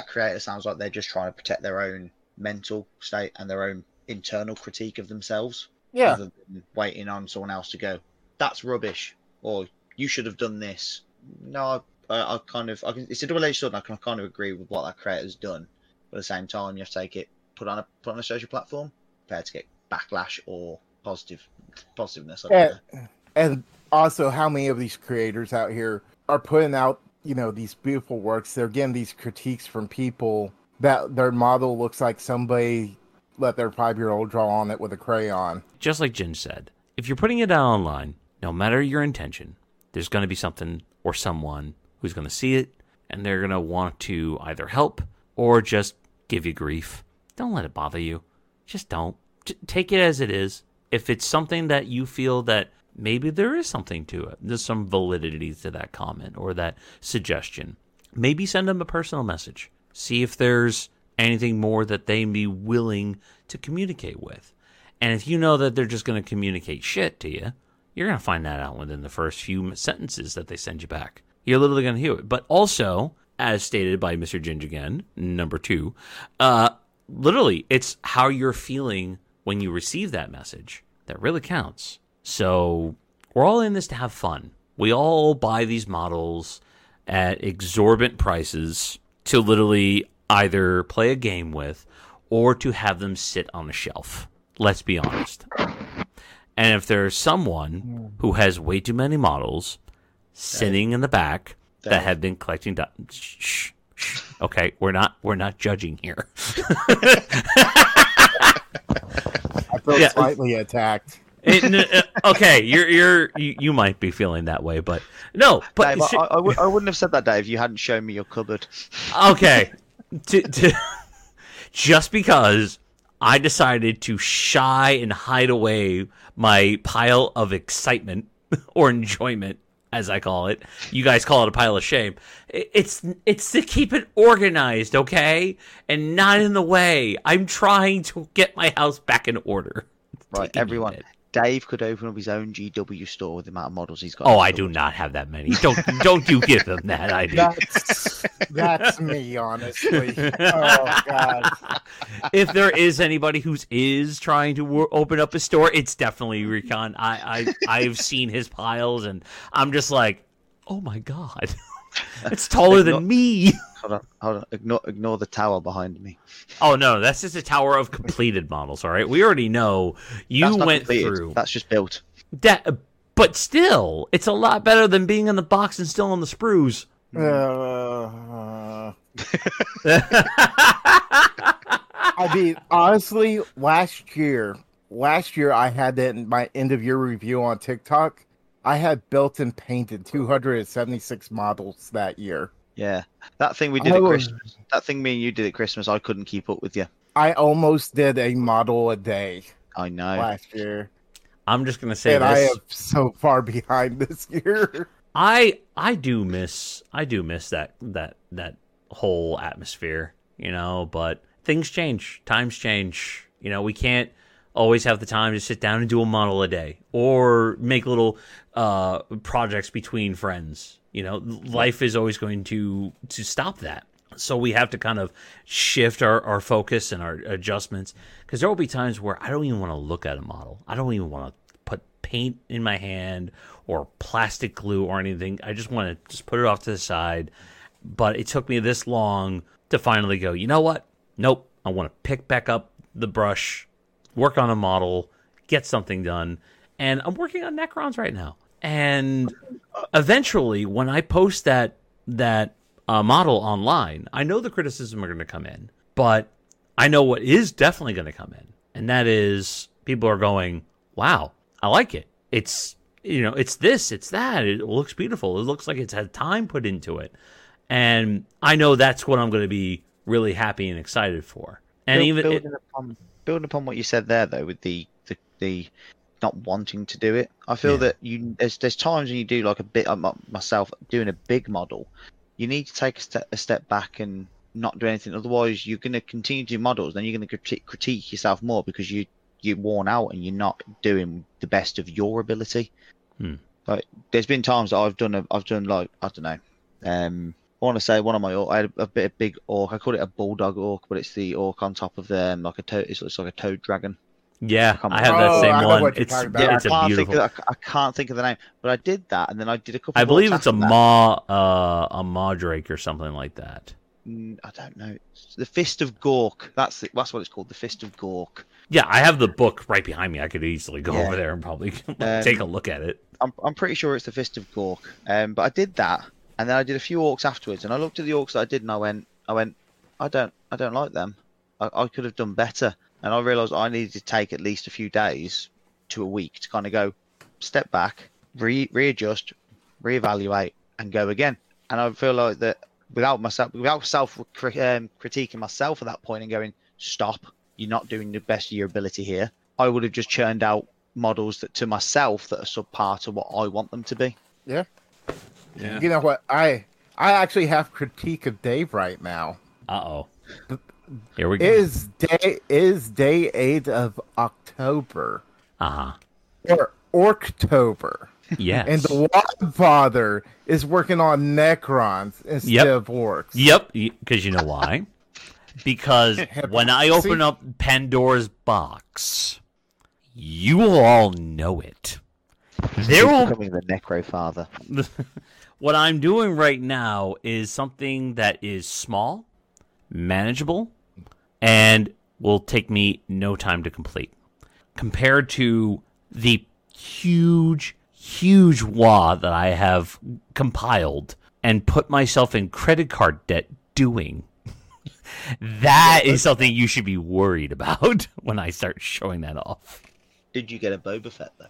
creator sounds like they're just trying to protect their own mental state and their own internal critique of themselves. Yeah. Rather than waiting on someone else to go, that's rubbish. Or you should have done this. No, I it's a double-edged sword, and I kind of agree with what that creator's done. But at the same time, you have to take it, put on a social platform, prepared to get backlash or positiveness. And also, how many of these creators out here are putting out, you know, these beautiful works? They're getting these critiques from people that their model looks like somebody let their 5-year-old draw on it with a crayon. Just like Ginge said, if you're putting it out online, no matter your intention, there's going to be something or someone who's going to see it, and they're going to want to either help or just give you grief. Don't let it bother you. Just don't. Take it as it is. If it's something that you feel that maybe there is something to it, there's some validity to that comment or that suggestion, maybe send them a personal message. See if there's anything more that they'd be willing to communicate with. And if you know that they're just going to communicate shit to you, you're going to find that out within the first few sentences that they send you back. You're literally going to hear it. But also, as stated by Mr. Ginge again, number 2, literally, it's how you're feeling when you receive that message that really counts. So we're all in this to have fun. We all buy these models at exorbitant prices to literally either play a game with or to have them sit on a shelf. Let's be honest. And if there's someone who has way too many models sitting in the back that have been collecting, shh, okay, we're not judging here. I felt slightly attacked. Okay, you might be feeling that way, but no. But Dave, I wouldn't have said that, Dave, if you hadn't shown me your cupboard. Okay, just because I decided to shy and hide away my pile of excitement or enjoyment, as I call it. You guys call it a pile of shame. It's to keep it organized, okay? And not in the way. I'm trying to get my house back in order. Right, everyone. Dave could open up his own GW store with the amount of models he's got. Oh, I do not have that many. Don't you give them that idea. That's me, honestly. Oh, God. If there is anybody who is trying to open up a store, it's definitely Recon. I've seen his piles, and I'm just like, oh, my God. It's taller than me. Hold on. Ignore the tower behind me. Oh, no. That's just a tower of completed models, all right? We already know you went completed. Through. That's just built. But still, it's a lot better than being in the box and still on the sprues. I mean, honestly, last year I had that in my end-of-year review on TikTok. I had built and painted 276 models that year. Yeah, that thing we did at Christmas. That thing me and you did at Christmas, I couldn't keep up with you. I almost did a model a day. I know. Last year. I'm just going to say this. I am so far behind this year. I do miss that whole atmosphere, you know, but things change. Times change. You know, we can't always have the time to sit down and do a model a day or make little projects between friends. You know, life is always going to stop that. So we have to kind of shift our focus and our adjustments, because there will be times where I don't even want to look at a model. I don't even want to put paint in my hand or plastic glue or anything. I just want to just put it off to the side. But it took me this long to finally go, you know what? Nope. I want to pick back up the brush, work on a model, get something done. And I'm working on Necrons right now. And eventually, when I post that model online, I know the criticism are going to come in. But I know what is definitely going to come in. And that is people are going, wow, I like it. It's, you know, it's this, it's that. It looks beautiful. It looks like it's had time put into it. And I know that's what I'm going to be really happy and excited for. And building upon what you said there, though, with the not wanting to do it, I feel that there's times when you do like a bit myself doing a big model, you need to take a step back and not do anything. Otherwise, you're going to continue to do models, then you're going to critique yourself more because you're worn out and you're not doing the best of your ability. Like there's been times that I've done like, I don't know. I want to say one of my orcs, I had a big orc. I call it a bulldog orc, but it's the orc on top of the like a toad. It looks like a toad dragon. Yeah, I have that same one. It's a beautiful. I can't think of the name, but I did that, and then I did a couple. I believe it's a maw drake or something like that. I don't know. It's the Fist of Gork. That's what it's called. The Fist of Gork. Yeah, I have the book right behind me. I could easily go over there and probably take a look at it. I'm pretty sure it's the Fist of Gork. But I did that. And then I did a few orcs afterwards, and I looked at the orcs that I did, and I went, I don't like them. I could have done better, and I realised I needed to take at least a few days to a week to kind of go, step back, readjust, reevaluate, and go again. And I feel like that without critiquing myself at that point and going, stop, you're not doing the best of your ability here. I would have just churned out models that to myself that are subpar to what I want them to be. Yeah. Yeah. You know what? I actually have critique of Dave right now. Uh-oh. Here we go. Is day 8 of October. Uh-huh. Or Orktober. Yes. And the Wildfather is working on Necrons instead of orcs. Yep, because you know why? Because when I open up Pandora's box, you will all know it. There will be the Necrofather. What I'm doing right now is something that is small, manageable, and will take me no time to complete. Compared to the huge, huge wad that I have compiled and put myself in credit card debt doing. That is something you should be worried about when I start showing that off. Did you get a Boba Fett, though?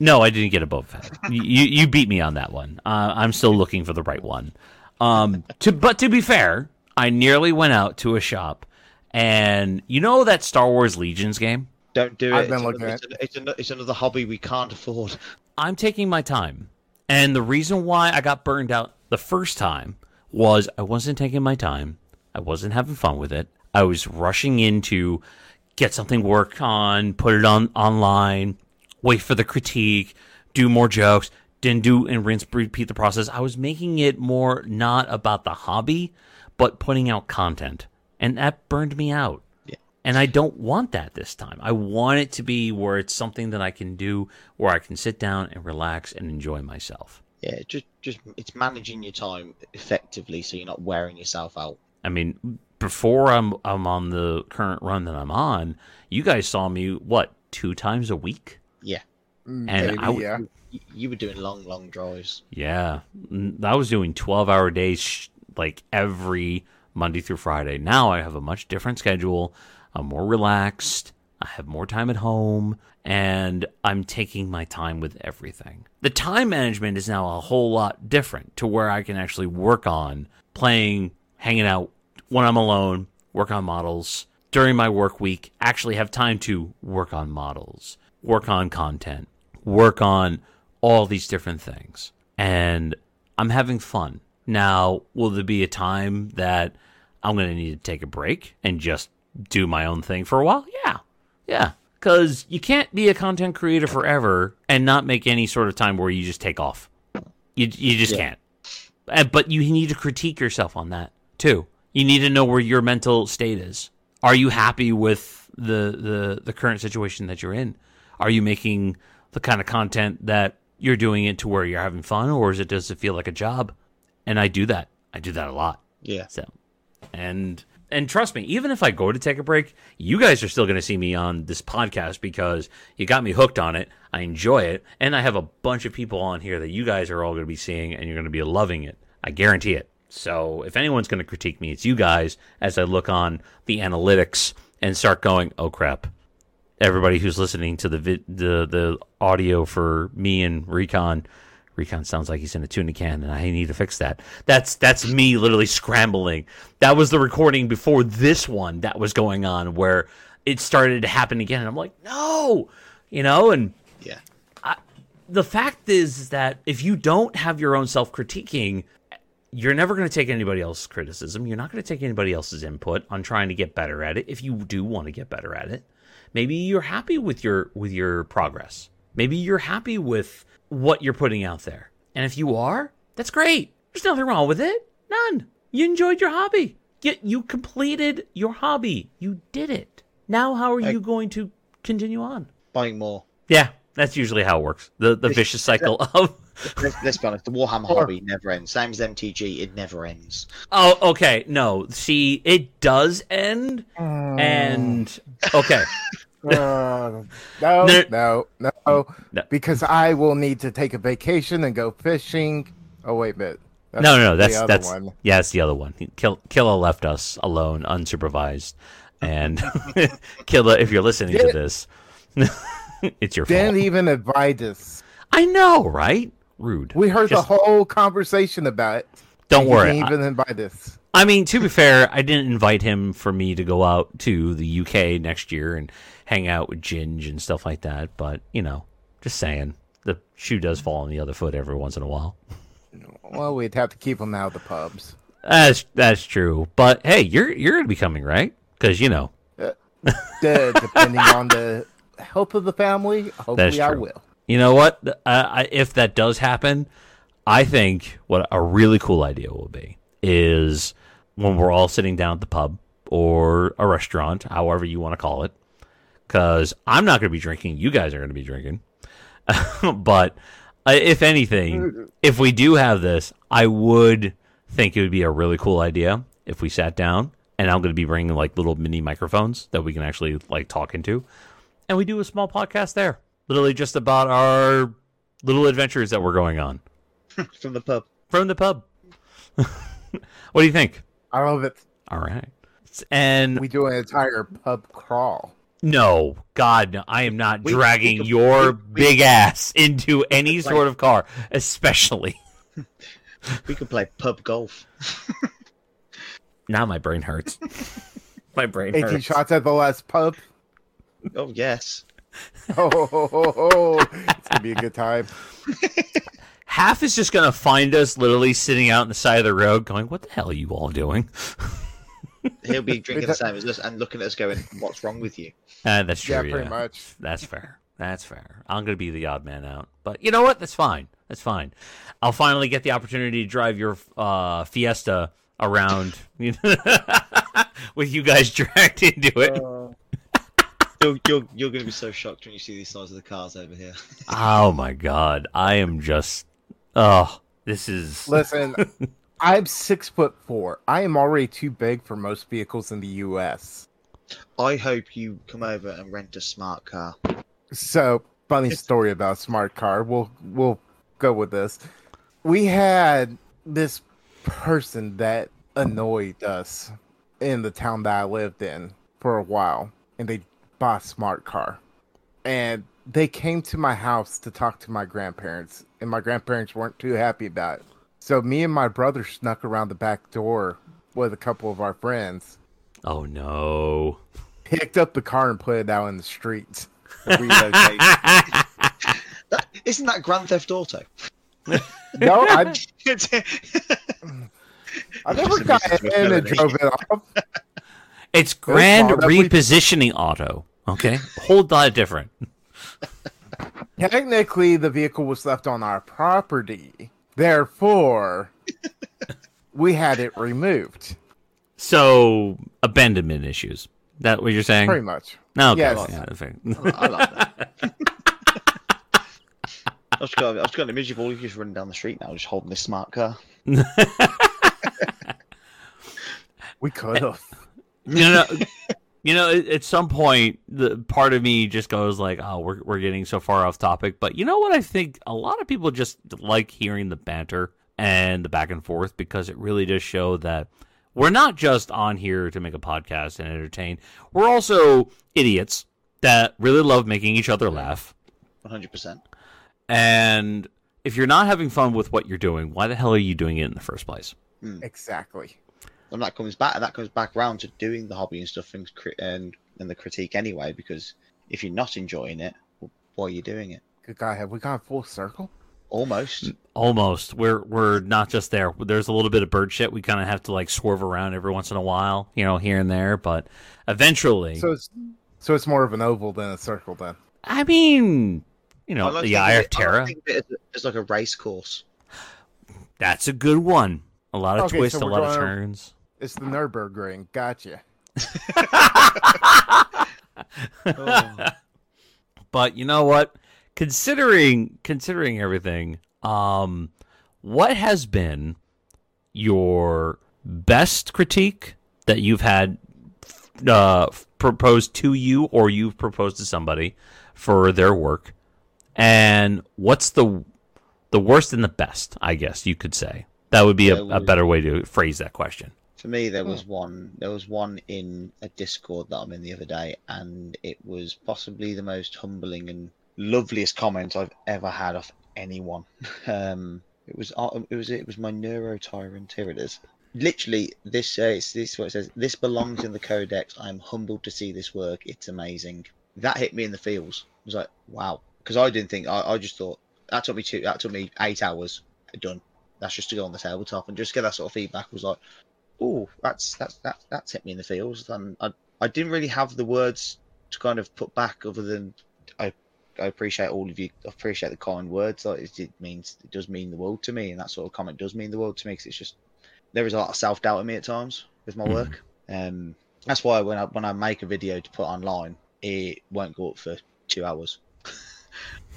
No, I didn't get a Boba Fett. You beat me on that one. I'm still looking for the right one. But to be fair, I nearly went out to a shop, and you know that Star Wars Legions game? Don't do it. I've been looking at it. It's another hobby we can't afford. I'm taking my time, and the reason why I got burned out the first time was I wasn't taking my time. I wasn't having fun with it. I was rushing in to get something work on, put it on online. Wait for the critique, do more jokes, didn't do and rinse, repeat the process. I was making it more not about the hobby, but putting out content. And that burned me out. Yeah. And I don't want that this time. I want it to be where it's something that I can do, where I can sit down and relax and enjoy myself. Yeah, just it's managing your time effectively so you're not wearing yourself out. I mean, before I'm on the current run that I'm on, you guys saw me, what, 2 times a week? Yeah. And maybe, you were doing long drives. Yeah. I was doing 12-hour days like every Monday through Friday. Now I have a much different schedule. I'm more relaxed. I have more time at home. And I'm taking my time with everything. The time management is now a whole lot different to where I can actually work on playing, hanging out when I'm alone, work on models. During my work week, actually have time to work on models. Work on content, work on all these different things. And I'm having fun. Now, will there be a time that I'm going to need to take a break and just do my own thing for a while? Yeah. Yeah. Because you can't be a content creator forever and not make any sort of time where you just take off. You just can't. But you need to critique yourself on that, too. You need to know where your mental state is. Are you happy with the current situation that you're in? Are you making the kind of content that you're doing it to where you're having fun, or does it feel like a job? And I do that. I do that a lot. Yeah. So And trust me, even if I go to take a break, you guys are still going to see me on this podcast because you got me hooked on it. I enjoy it. And I have a bunch of people on here that you guys are all going to be seeing and you're going to be loving it. I guarantee it. So if anyone's going to critique me, it's you guys as I look on the analytics and start going, oh, crap. Everybody who's listening to the audio for me and Recon sounds like he's in a tuna can, and I need to fix that. That's me literally scrambling. That was the recording before this one that was going on where it started to happen again. And I'm like, no, and yeah. The fact is that if you don't have your own self-critiquing, you're never going to take anybody else's criticism. You're not going to take anybody else's input on trying to get better at it. If you do want to get better at it, maybe you're happy with your progress. Maybe you're happy with what you're putting out there. And if you are, that's great. There's nothing wrong with it. None. You enjoyed your hobby. You completed your hobby. You did it. Now how are you going to continue on? Buying more. Yeah, that's usually how it works. The vicious cycle of... Let's be honest, the Warhammer hobby never ends. Same as MTG, it never ends. Oh, okay. No, see, it does end. And... Okay. No, because I will need to take a vacation and go fishing. Oh wait a minute. That's the other one. Yeah, it's the other one. Killa left us alone, unsupervised, and Killa, if you're listening to this, it's your fault. Didn't even invite us. I know, right? Rude. We heard the whole conversation about it. Don't worry. Didn't even invite us. I mean, to be fair, I didn't invite him for me to go out to the UK next year and hang out with Ginge and stuff like that. But, just saying, the shoe does fall on the other foot every once in a while. Well, we'd have to keep him out of the pubs. That's true. But, hey, you're going to be coming, right? Because, depending on the help of the family, hopefully I will. You know what? If that does happen, I think what a really cool idea will be is when we're all sitting down at the pub or a restaurant, however you want to call it, because I'm not going to be drinking. You guys are going to be drinking. But if anything, if we do have this, I would think it would be a really cool idea if we sat down, and I'm going to be bringing like little mini microphones that we can actually like talk into. And we do a small podcast there, literally just about our little adventures that we're going on. From the pub. What do you think? I love it. All right. And we do an entire pub crawl. No, God, no, I am not dragging your big ass into any sort of car, especially. We could play pub golf. Now my brain hurts. 18 shots at the last pub. Oh, yes. Oh. It's going to be a good time. Half is just going to find us literally sitting out on the side of the road going, what the hell are you all doing? He'll be drinking the same as us and looking at us going, what's wrong with you? That's true. Yeah, pretty much. That's fair. I'm going to be the odd man out. But you know what? That's fine. I'll finally get the opportunity to drive your Fiesta around with you guys dragged into it. You're going to be so shocked when you see the size of the cars over here. Oh, my God. I am just... Oh, this is... Listen, I'm 6'4". I am already too big for most vehicles in the U.S. I hope you come over and rent a smart car. So, funny story about smart car. We'll go with this. We had this person that annoyed us in the town that I lived in for a while. And they bought a smart car. And they came to my house to talk to my grandparents, and my grandparents weren't too happy about it. So me and my brother snuck around the back door with a couple of our friends. Oh, no. Picked up the car and put it out in the streets. Isn't that Grand Theft Auto? No, I never got in and drove it off. It's Grand Repositioning Auto, okay? Whole lot different. Technically, the vehicle was left on our property. Therefore, we had it removed. So, abandonment issues. That what you're saying? Pretty much. No, okay. Yes. Yeah, I like that. I've just got an image of all of you just running down the street now, just holding this smart car. We could have. You know, at some point, the part of me just goes like, "Oh, we're getting so far off topic." But you know what? I think a lot of people just like hearing the banter and the back and forth because it really does show that we're not just on here to make a podcast and entertain. We're also idiots that really love making each other laugh. 100%. And if you're not having fun with what you're doing, why the hell are you doing it in the first place? Exactly. And that comes back round to doing the hobby and stuff and the critique anyway, because if you're not enjoying it, why are you doing it? Good God, have we gone full circle? Almost. We're not just there. There's a little bit of bird shit. We kind of have to like swerve around every once in a while, you know, here and there. But eventually, so it's more of an oval than a circle. Then I mean, you know, the Eye of Terra. It's like a race course. That's a good one. A lot of twists, so a lot of turns. It's the Nürburgring. Gotcha. Oh. But you know what? Considering everything, what has been your best critique that you've had proposed to you or you've proposed to somebody for their work, and what's the worst and the best, I guess you could say? That would be a better way to phrase that question. For me, there was one in a Discord that I'm in the other day, and it was possibly the most humbling and loveliest comment I've ever had off anyone. It was my neurotyrant. Here it is. Literally, this what it says. This belongs in the codex. I'm humbled to see this work. It's amazing. That hit me in the feels. I was like, wow, because I didn't think. I just thought that took me 8 hours. Done. That's just to go on the tabletop and just get that sort of feedback. I was like, oh, that's hit me in the feels. And I didn't really have the words to kind of put back other than I appreciate all of you. I appreciate the kind words. Like it does mean the world to me, and that sort of comment does mean the world to me, because it's just there is a lot of self doubt in me at times with my work. That's why when I make a video to put online, it won't go up for 2 hours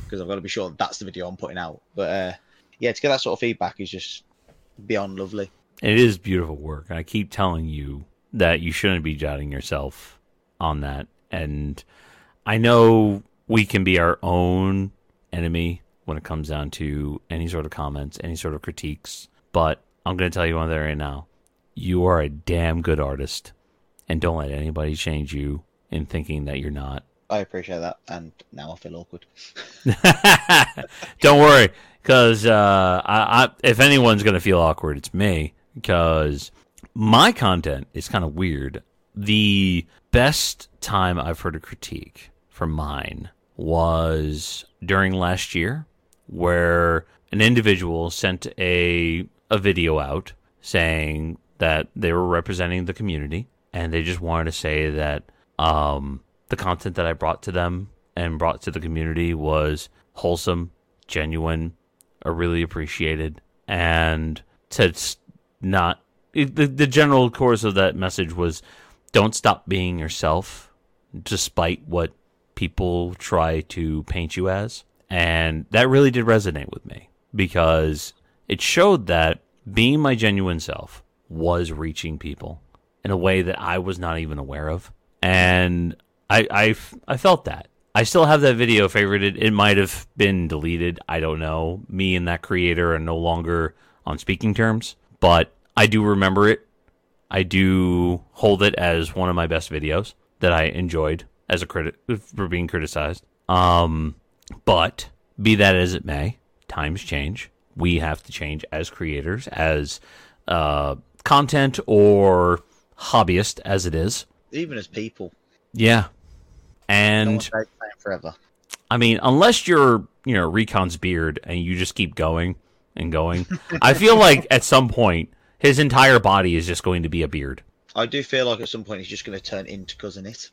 because I've got to be sure that's the video I'm putting out. But yeah, to get that sort of feedback is just beyond lovely. It is beautiful work. I keep telling you that you shouldn't be doubting yourself on that, and I know. We can be our own enemy when it comes down to any sort of comments, any sort of critiques. But I'm going to tell you one thing right now. You are a damn good artist, and don't let anybody change you in thinking that you're not. I appreciate that, and now I feel awkward. Don't worry, because if anyone's going to feel awkward, it's me, because my content is kind of weird. The best time I've heard a critique from mine was during last year, where an individual sent a video out saying that they were representing the community, and they just wanted to say that the content that I brought to them and brought to the community was wholesome, genuine, really appreciated, and the general course of that message was, don't stop being yourself despite what people try to paint you as. And that really did resonate with me, because it showed that being my genuine self was reaching people in a way that I was not even aware of. And I felt that. I still have that video favorited. It might have been deleted. I don't know. Me and that creator are no longer on speaking terms, but I do remember it. I do hold it as one of my best videos that I enjoyed as a critic for being criticized. But be that as it may, times change. We have to change as creators, as content or hobbyist as it is. Even as people. Yeah. And no forever. I mean, unless you're, you know, Recon's beard and you just keep going and going. I feel like at some point his entire body is just going to be a beard. I do feel like at some point he's just going to turn into Cousin It.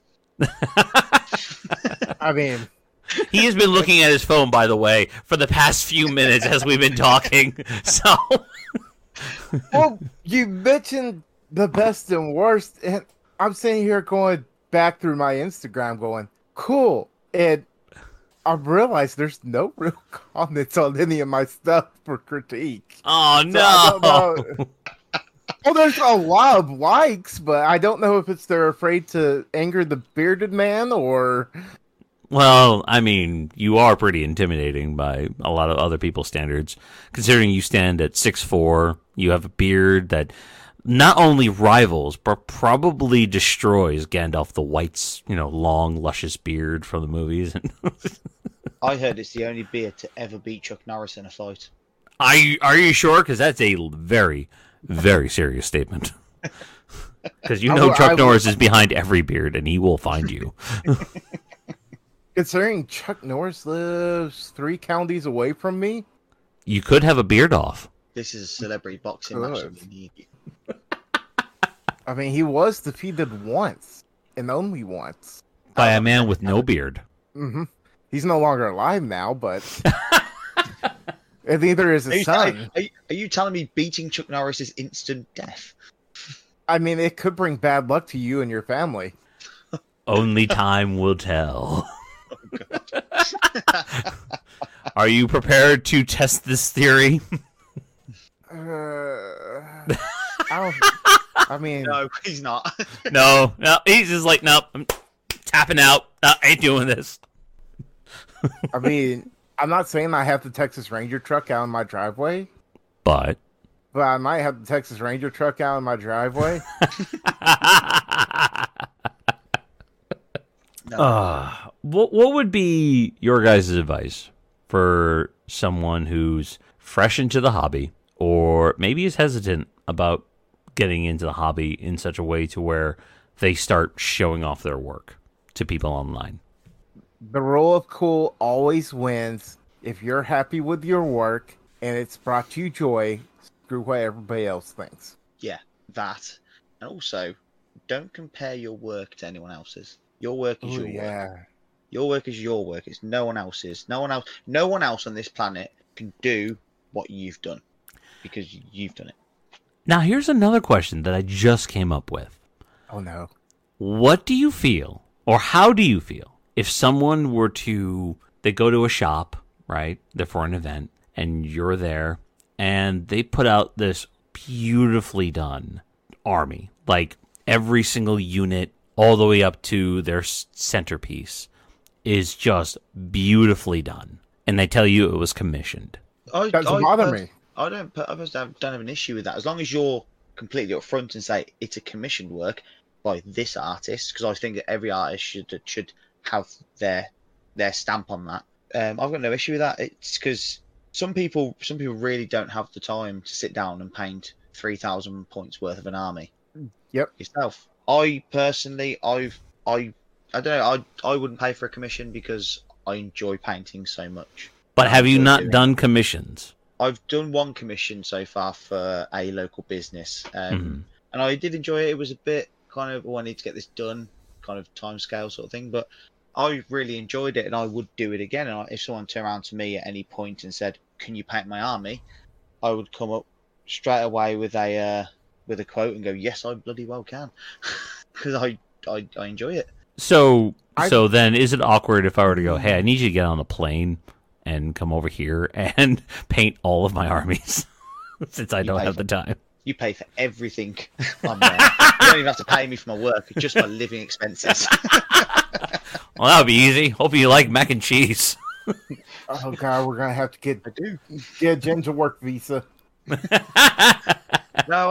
I mean, he has been looking at his phone, by the way, for the past few minutes as we've been talking. So, well, you mentioned the best and worst, and I'm sitting here going back through my Instagram, going, "Cool," and I realized there's no real comments on any of my stuff for critique. Oh no! So Well, there's a lot of likes, but I don't know if it's they're afraid to anger the bearded man or... Well, I mean, you are pretty intimidating by a lot of other people's standards, considering you stand at 6'4", you have a beard that not only rivals, but probably destroys Gandalf the White's, you know, long, luscious beard from the movies. I heard it's the only beard to ever beat Chuck Norris in a fight. Are you sure? Because that's a very, very serious statement. Because you know Chuck Norris is behind every beard, and he will find you. Considering Chuck Norris lives 3 counties away from me? You could have a beard off. This is a celebrity boxing match. I mean, he was defeated once, and only once. By a man with no beard. Mm-hmm. He's no longer alive now, but... And neither is his son. Are you telling me beating Chuck Norris is instant death? I mean, it could bring bad luck to you and your family. Only time will tell. Oh, God. Are you prepared to test this theory? I mean... No, he's not. No, he's just like, nope, I'm tapping out. I ain't doing this. I mean... I'm not saying I have the Texas Ranger truck out in my driveway. But I might have the Texas Ranger truck out in my driveway. No. What would be your guys' advice for someone who's fresh into the hobby or maybe is hesitant about getting into the hobby in such a way to where they start showing off their work to people online? The rule of cool always wins. If you're happy with your work and it's brought you joy, screw what everybody else thinks. Yeah, that. And also, don't compare your work to anyone else's. Your work is your work. Your work is your work. It's no one else's. No one else on this planet can do what you've done because you've done it. Now, here's another question that I just came up with. Oh, no. What do you feel, or how do you feel, if someone were to, they go to a shop, right? They're for an event, and you're there, and they put out this beautifully done army, like every single unit, all the way up to their centerpiece, is just beautifully done, and they tell you it was commissioned. That doesn't bother me. I don't have an issue with that, as long as you're completely upfront and say it's a commissioned work by this artist, because I think that every artist should have their stamp on that. I've got no issue with that. It's because some people really don't have the time to sit down and paint 3,000 points worth of an army. Yep. Yourself. I personally, I don't know. I wouldn't pay for a commission because I enjoy painting so much. But have you not done commissions? I've done one commission so far for a local business, and I did enjoy it. It was a bit kind of, oh, I need to get this done, kind of time scale sort of thing, but I really enjoyed it, and I would do it again. And if someone turned around to me at any point and said, "Can you paint my army?" I would come up straight away with a quote and go, "Yes, I bloody well can," because I enjoy it. So then, is it awkward if I were to go, "Hey, I need you to get on a plane and come over here and paint all of my armies," since I don't have the time? You pay for everything. On there. You don't even have to pay me for my work; it's just my living expenses. Well, that'll be easy. Hope you like mac and cheese. Oh, God, we're going to have to get Jim's a work visa. No,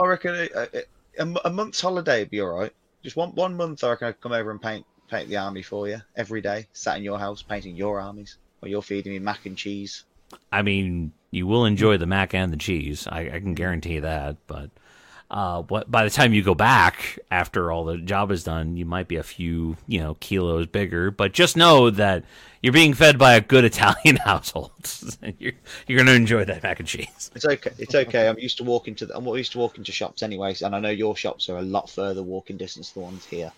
I reckon a month's holiday would be all right. Just one month, I reckon I'd come over and paint the army for you every day, sat in your house painting your armies, or you're feeding me mac and cheese. I mean, you will enjoy the mac and the cheese. I can guarantee that, but... by the time you go back, after all the job is done, you might be a few, kilos bigger. But just know that you're being fed by a good Italian household. You're going to enjoy that mac and cheese. It's okay. I'm used to walking to shops anyways, and I know your shops are a lot further walking distance than the ones here.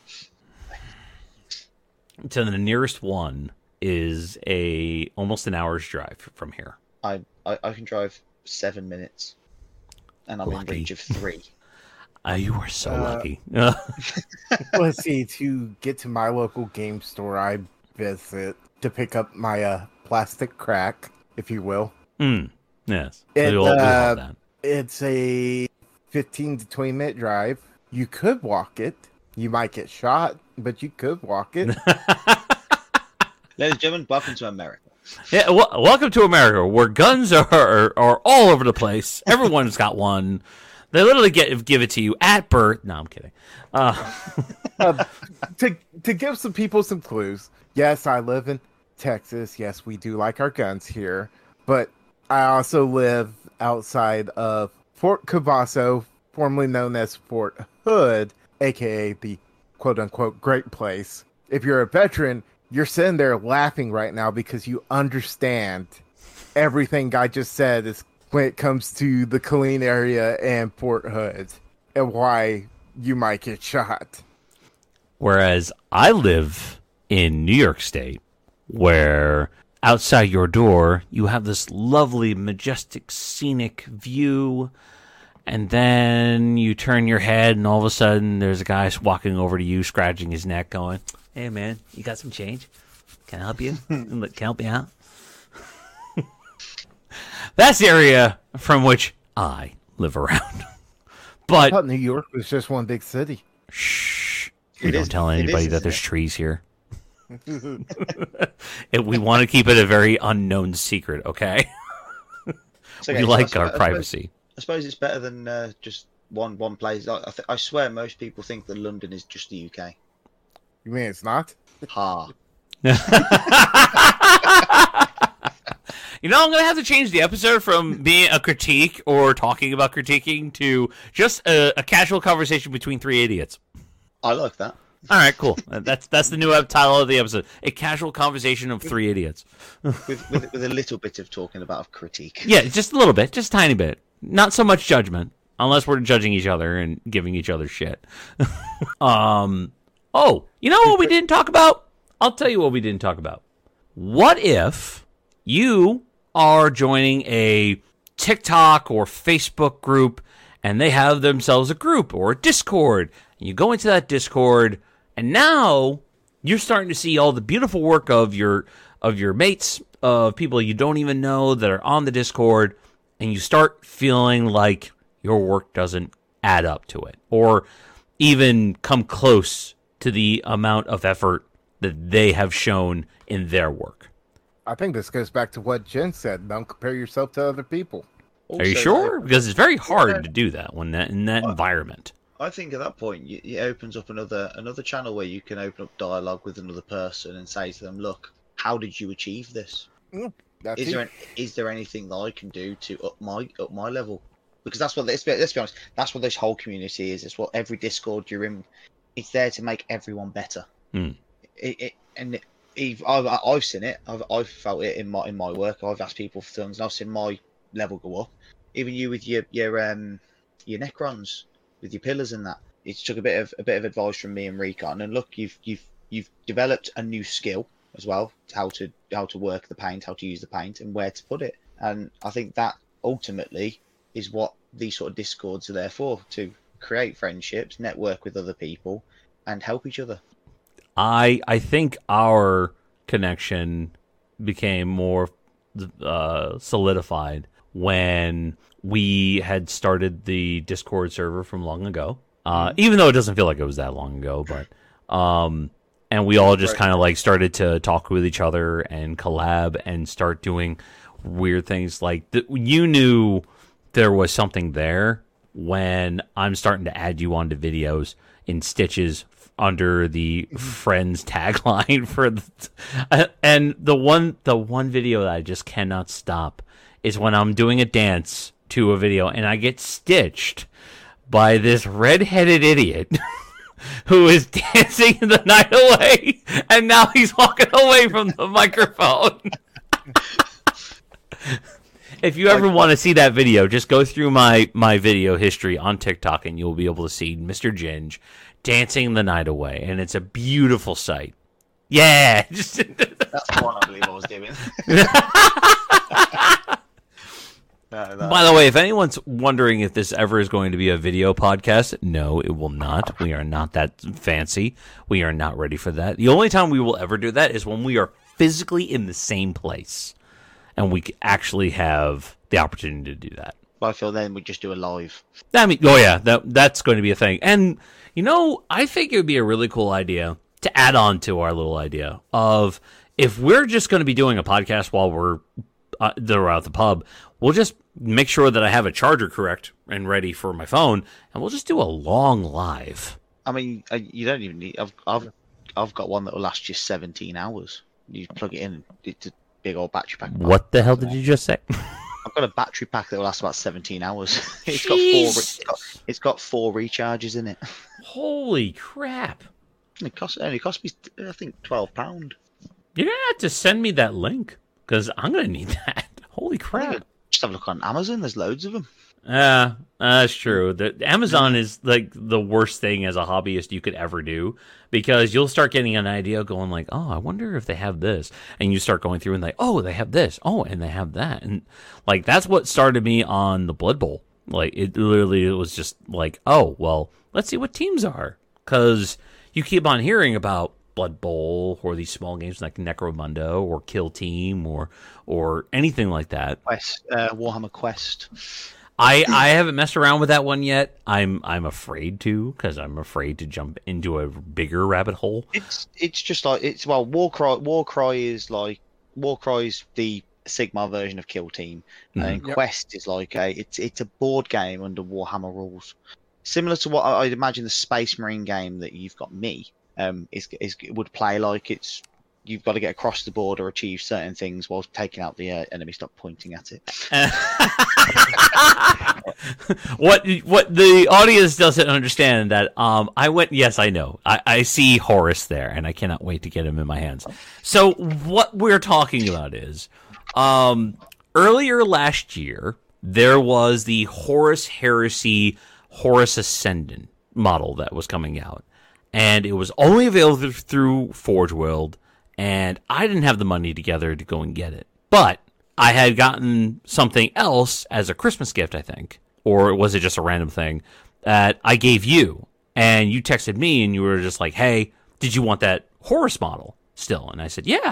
So the nearest one is almost an hour's drive from here. I can drive 7 minutes, and I'm lucky. In reach of 3. You are so lucky. Let's see. To get to my local game store, I visit to pick up my plastic crack, if you will. Yes. It's a 15 to 20 minute drive. You could walk it. You might get shot, but you could walk it. Ladies and gentlemen, welcome to America. Yeah, welcome to America, where guns are all over the place. Everyone's got one. They literally give it to you at birth. No, I'm kidding. To give some people some clues, yes, I live in Texas. Yes, we do like our guns here. But I also live outside of Fort Cavasso, formerly known as Fort Hood, a.k.a. the quote-unquote great place. If you're a veteran, you're sitting there laughing right now because you understand everything I just said is when it comes to the Killeen area and Fort Hood and why you might get shot. Whereas I live in New York State, where outside your door, you have this lovely, majestic, scenic view, and then you turn your head, and all of a sudden, there's a guy walking over to you, scratching his neck, going, "Hey, man, you got some change? Can I help you? Can I help you out?" That's the area from which I live around. But I thought New York was just one big city. Shh! We don't tell anybody that there's trees here. We want to keep it a very unknown secret, okay? Okay, we like our privacy. I suppose it's better than just one place. I swear most people think that London is just the UK. You mean it's not? Ha. You know, I'm going to have to change the episode from being a critique or talking about critiquing to just a casual conversation between three idiots. I like that. All right, cool. That's the new title of the episode: a casual conversation of three idiots, with a little bit of talking about critique. Yeah, just a little bit, just a tiny bit. Not so much judgment, unless we're judging each other and giving each other shit. Oh, you know what we didn't talk about? I'll tell you what we didn't talk about. What if you are joining a TikTok or Facebook group, and they have themselves a group or a Discord? You go into that Discord. And now you're starting to see all the beautiful work of your mates, of people you don't even know that are on the Discord, and you start feeling like your work doesn't add up to it or even come close to the amount of effort that they have shown in their work. I think this goes back to what Jen said. Don't compare yourself to other people. Are you sure? Because it's very hard to do that when in that environment. I think at that point it opens up another channel where you can open up dialogue with another person and say to them, "Look, how did you achieve this? Is there anything that I can do to up my level?" Because that's what let's be honest, that's what this whole community is. It's what every Discord you're in. It's there to make everyone better. Mm. I've seen it. I've felt it in my work. I've asked people for things, and I've seen my level go up. Even you with your Necrons. With your pillars and that, it took a bit of advice from me and Recon. And look, you've developed a new skill as well, how to work the paint, how to use the paint, and where to put it. And I think that ultimately is what these sort of Discords are there for: to create friendships, network with other people, and help each other. I think our connection became more solidified when we had started the Discord server from long ago, even though it doesn't feel like it was that long ago, but and we all just kind of like started to talk with each other and collab and start doing weird things. Like you knew there was something there when I'm starting to add you onto videos in stitches under the friends tagline for the one video that I just cannot stop is when I'm doing a dance to a video and I get stitched by this red-headed idiot who is dancing the night away, and now he's walking away from the microphone. If you ever want to see that video, just go through my video history on TikTok and you'll be able to see Mr. Ginge dancing the night away, and it's a beautiful sight. Yeah! That's what I believe I was doing. No. By the way, if anyone's wondering if this ever is going to be a video podcast, no, it will not. We are not that fancy. We are not ready for that. The only time we will ever do that is when we are physically in the same place and we actually have the opportunity to do that. but I feel then we just do a live. I mean, oh yeah, that's going to be a thing. And you know, I think it would be a really cool idea to add on to our little idea of if we're just going to be doing a podcast while we're out at the pub, we'll just make sure that I have a charger correct and ready for my phone, and we'll just do a long live. I mean, you don't even need. I've got one that will last you 17 hours. You plug it in, it's a big old battery pack. What the hell did you just say? I've got a battery pack that will last about 17 hours. It's got four recharges in it. Holy crap! It only cost me, I think, £12. You're gonna have to send me that link because I'm gonna need that. Holy crap! Just have a look on Amazon. There's loads of them. Yeah, that's true. Amazon is like the worst thing as a hobbyist you could ever do, because you'll start getting an idea going like, oh, I wonder if they have this. And you start going through and like, oh, they have this. Oh, and they have that. And like, that's what started me on the Blood Bowl. Like, it was just like, oh, well, let's see what teams are. Because you keep on hearing about Blood Bowl or these small games like Necromunda or Kill Team or anything like that. Warhammer Quest. I haven't messed around with that one yet. I'm afraid to, because I'm afraid to jump into a bigger rabbit hole. It's just like it's well, Warcry is like Warcry's the Sigmar version of Kill Team, and Quest is like it's a board game under Warhammer rules, similar to what I'd imagine the Space Marine game that you've got me is would play like. It's you've got to get across the board or achieve certain things while taking out the enemy. Stop pointing at it. What the audience doesn't understand that I see Horus there, and I cannot wait to get him in my hands. So what we're talking about is earlier last year there was the Horus Heresy, Horus Ascendant model that was coming out, and it was only available through Forge World, and I didn't have the money together to go and get it, but I had gotten something else as a Christmas gift, I think. Or was it just a random thing that I gave you? And you texted me and you were just like, hey, did you want that Horus model still? And I said, yeah.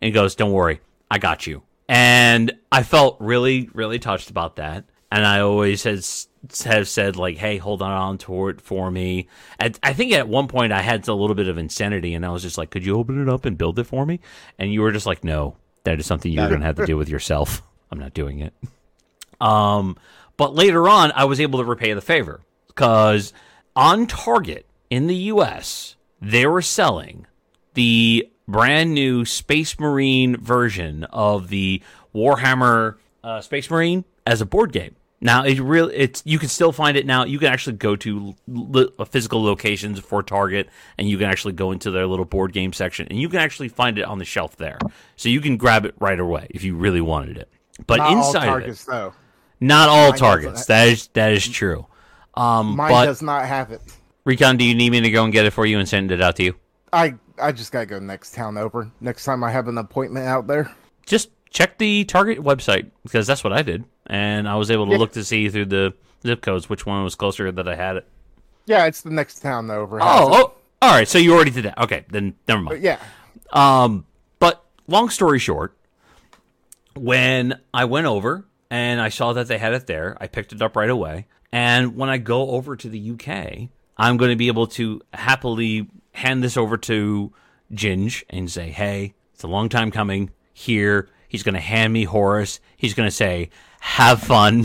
And he goes, don't worry, I got you. And I felt really, really touched about that. And I always have said, like, hey, hold on to it for me. I think at one point I had a little bit of insanity and I was just like, could you open it up and build it for me? And you were just like, no. That is something you're going to have to do with yourself. I'm not doing it. But later on, I was able to repay the favor, because on Target in the U.S., they were selling the brand new Space Marine version of the Warhammer Space Marine as a board game. Now, you can still find it now. You can actually go to physical locations for Target, and you can actually go into their little board game section, and you can actually find it on the shelf there. So you can grab it right away if you really wanted it. But not inside all Targets, of it, though. Not all Mine Targets. That is true. Mine does not have it. Recon, do you need me to go and get it for you and send it out to you? I just got to go next town over. Next time I have an appointment out there. Just check the Target website, because that's what I did. And I was able to look to see through the zip codes which one was closer that I had it. Yeah, it's the next town over. Oh, all right. So you already did that. Okay, then never mind. But yeah. But long story short, when I went over and I saw that they had it there, I picked it up right away. And when I go over to the UK, I'm going to be able to happily hand this over to Ginge and say, hey, it's a long time coming here. He's going to hand me Horus. He's going to say, have fun.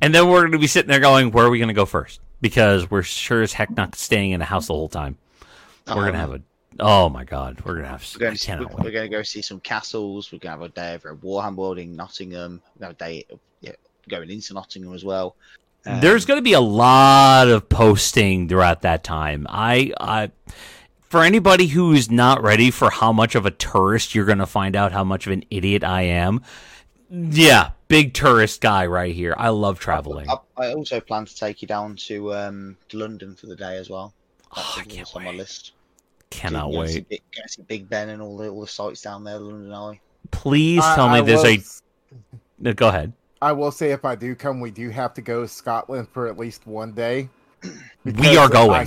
And then we're going to be sitting there going, where are we going to go first? Because we're sure as heck not staying in a house the whole time. We're going to have a... Oh, my God. We're going to go see some castles. We're going to have a day over at Warhammer World in Nottingham. We're going to have a day going into Nottingham as well. There's going to be a lot of posting throughout that time. For anybody who is not ready for how much of a tourist you're going to find out how much of an idiot I am, yeah, big tourist guy right here. I love traveling. I also plan to take you down to London for the day as well. That's on my list. Cannot wait. See Big Ben and all the sites down there, London Eye. Please tell me there's a... No, go ahead. I will say if I do come, we do have to go to Scotland for at least one day. We are going.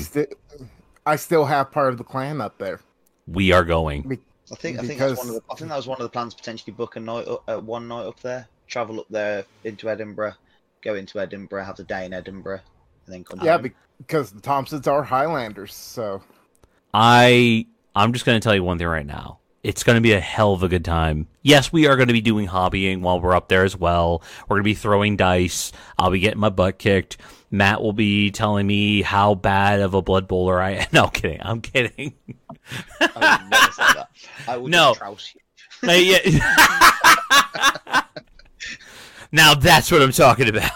I still have part of the clan up there. We are going. I think that was one of the plans, potentially book a night, one night up there. travel up there into Edinburgh, go into Edinburgh, have the day in Edinburgh, and then come home. Because the Thompsons are Highlanders, so... I'm just going to tell you one thing right now. It's going to be a hell of a good time. Yes, we are going to be doing hobbying while we're up there as well. We're going to be throwing dice. I'll be getting my butt kicked. Matt will be telling me how bad of a blood bowler I am. No, I'm kidding. I'm kidding. I would never say that. I would just trouse you. Yeah. Now that's what I'm talking about.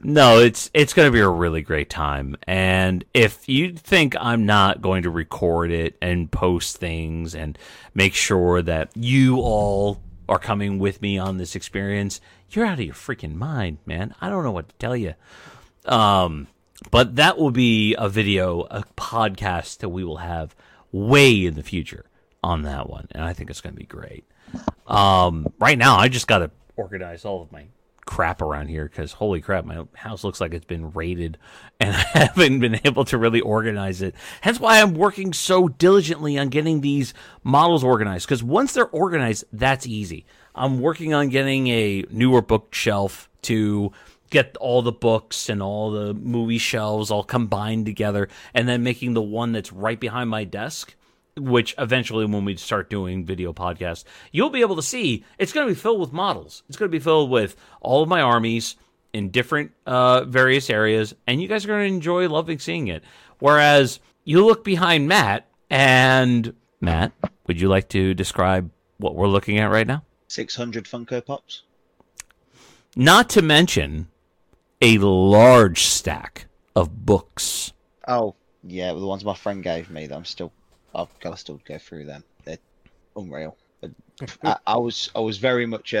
No, it's going to be a really great time. And if you think I'm not going to record it and post things and make sure that you all are coming with me on this experience, you're out of your freaking mind, man. I don't know what to tell you. But that will be a video, a podcast that we will have way in the future on that one. And I think it's going to be great. Right now, I just got to organize all of my crap around here, because holy crap, my house looks like it's been raided and I haven't been able to really organize it. Hence why I'm working so diligently on getting these models organized, because once they're organized, that's easy. I'm working on getting a newer bookshelf to get all the books and all the movie shelves all combined together, and then making the one that's right behind my desk, which eventually when we start doing video podcasts, you'll be able to see it's going to be filled with models. It's going to be filled with all of my armies in different various areas, and you guys are going to enjoy loving seeing it. Whereas you look behind Matt, and Matt, would you like to describe what we're looking at right now? 600 Funko Pops. Not to mention a large stack of books. Oh, yeah, the ones my friend gave me that I'm still... I've got to still go through them. They're unreal. I was very much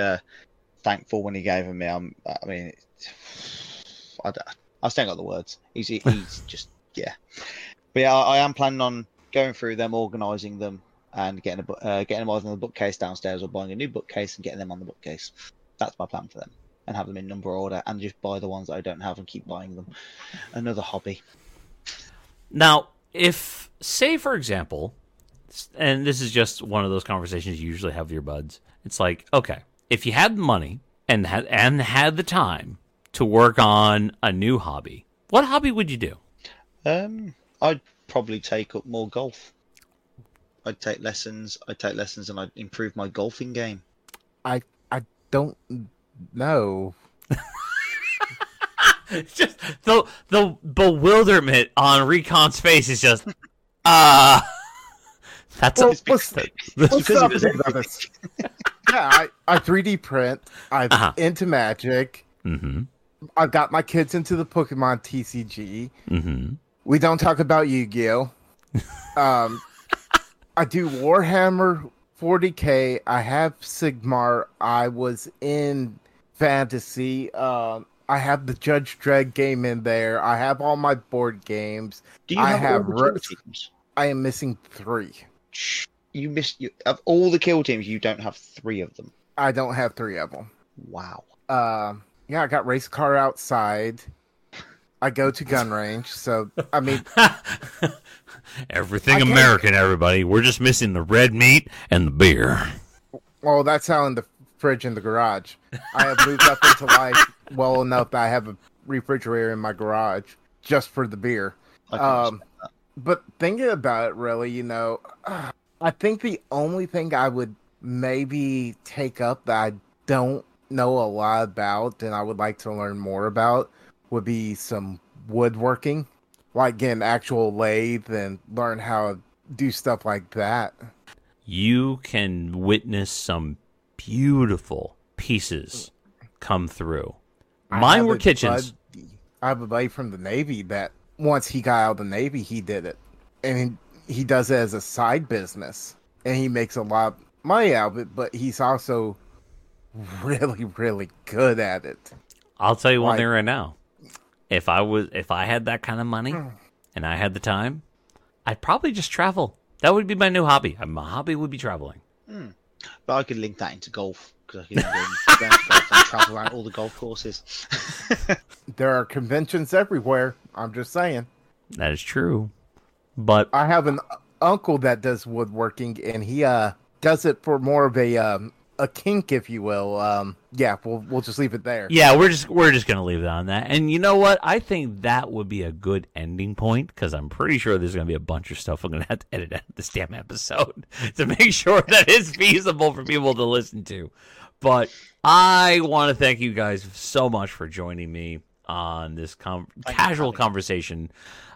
thankful when he gave them me. I still ain't got the words. He's just, yeah. But yeah, I am planning on going through them, organising them, and getting them either on the bookcase downstairs or buying a new bookcase and getting them on the bookcase. That's my plan for them. And have them in number order and just buy the ones that I don't have and keep buying them. Another hobby. Now, if... Say, for example, and this is just one of those conversations you usually have with your buds. It's like, okay, if you had the money and had the time to work on a new hobby, what hobby would you do? I'd probably take up more golf. I'd take lessons, and I'd improve my golfing game. I don't know. Just the bewilderment on Recon's face is just... that's well, what's yeah, I 3D print. I'm into magic. Mm-hmm. I've got my kids into the Pokemon TCG. Mm-hmm. We don't talk about Yu-Gi-Oh. I do Warhammer 40K. I have Sigmar. I was in fantasy. I have the Judge Dredd game in there. I have all my board games. Do you have all the kill teams? I am missing 3. You of all the kill teams, you don't have 3 of them. I don't have 3 of them. Wow. Yeah, I got race car outside. I go to gun range, so I mean, everything American. Everybody, we're just missing the red meat and the beer. Well, that's how in the fridge in the garage. I have moved up into life well enough that I have a refrigerator in my garage just for the beer. But thinking about it, really, you know, I think the only thing I would maybe take up that I don't know a lot about and I would like to learn more about would be some woodworking, like get an actual lathe and learn how to do stuff like that. You can witness some beautiful pieces come through. Mine were kitchens. I have a buddy from the Navy that once he got out of the Navy, he did it. And he does it as a side business. And he makes a lot of money out of it, but he's also really, really good at it. I'll tell you one thing right now. If I had that kind of money and I had the time, I'd probably just travel. That would be my new hobby. My hobby would be traveling. Mm. But I could link that into golf. Because I can go to golf and travel around all the golf courses. There are conventions everywhere. I'm just saying. That is true. But I have an uncle that does woodworking, and he does it for more of a a kink, if you will. Yeah, we'll just leave it there. Yeah, we're just gonna leave it on that. And you know what? I think that would be a good ending point, because I'm pretty sure there's gonna be a bunch of stuff I'm gonna have to edit out this damn episode to make sure that it's feasible for people to listen to. But I want to thank you guys so much for joining me on this casual conversation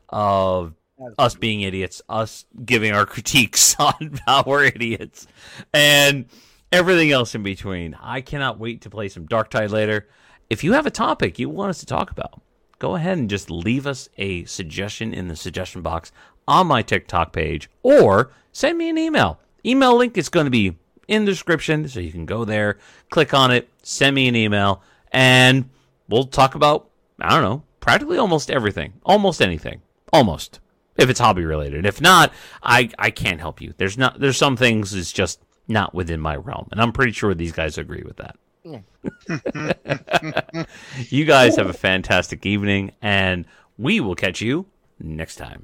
of us being idiots, us giving our critiques on how we're idiots, and everything else in between. I cannot wait to play some Dark Tide later. If you have a topic you want us to talk about, go ahead and just leave us a suggestion in the suggestion box on my TikTok page, or send me an email. Email link is going to be in the description, so you can go there, click on it, send me an email, and we'll talk about, I don't know, practically almost everything. Almost anything. Almost. If it's hobby related. If not, I can't help you. There's some things that's just not within my realm. And I'm pretty sure these guys agree with that. Yeah. You guys have a fantastic evening, and we will catch you next time.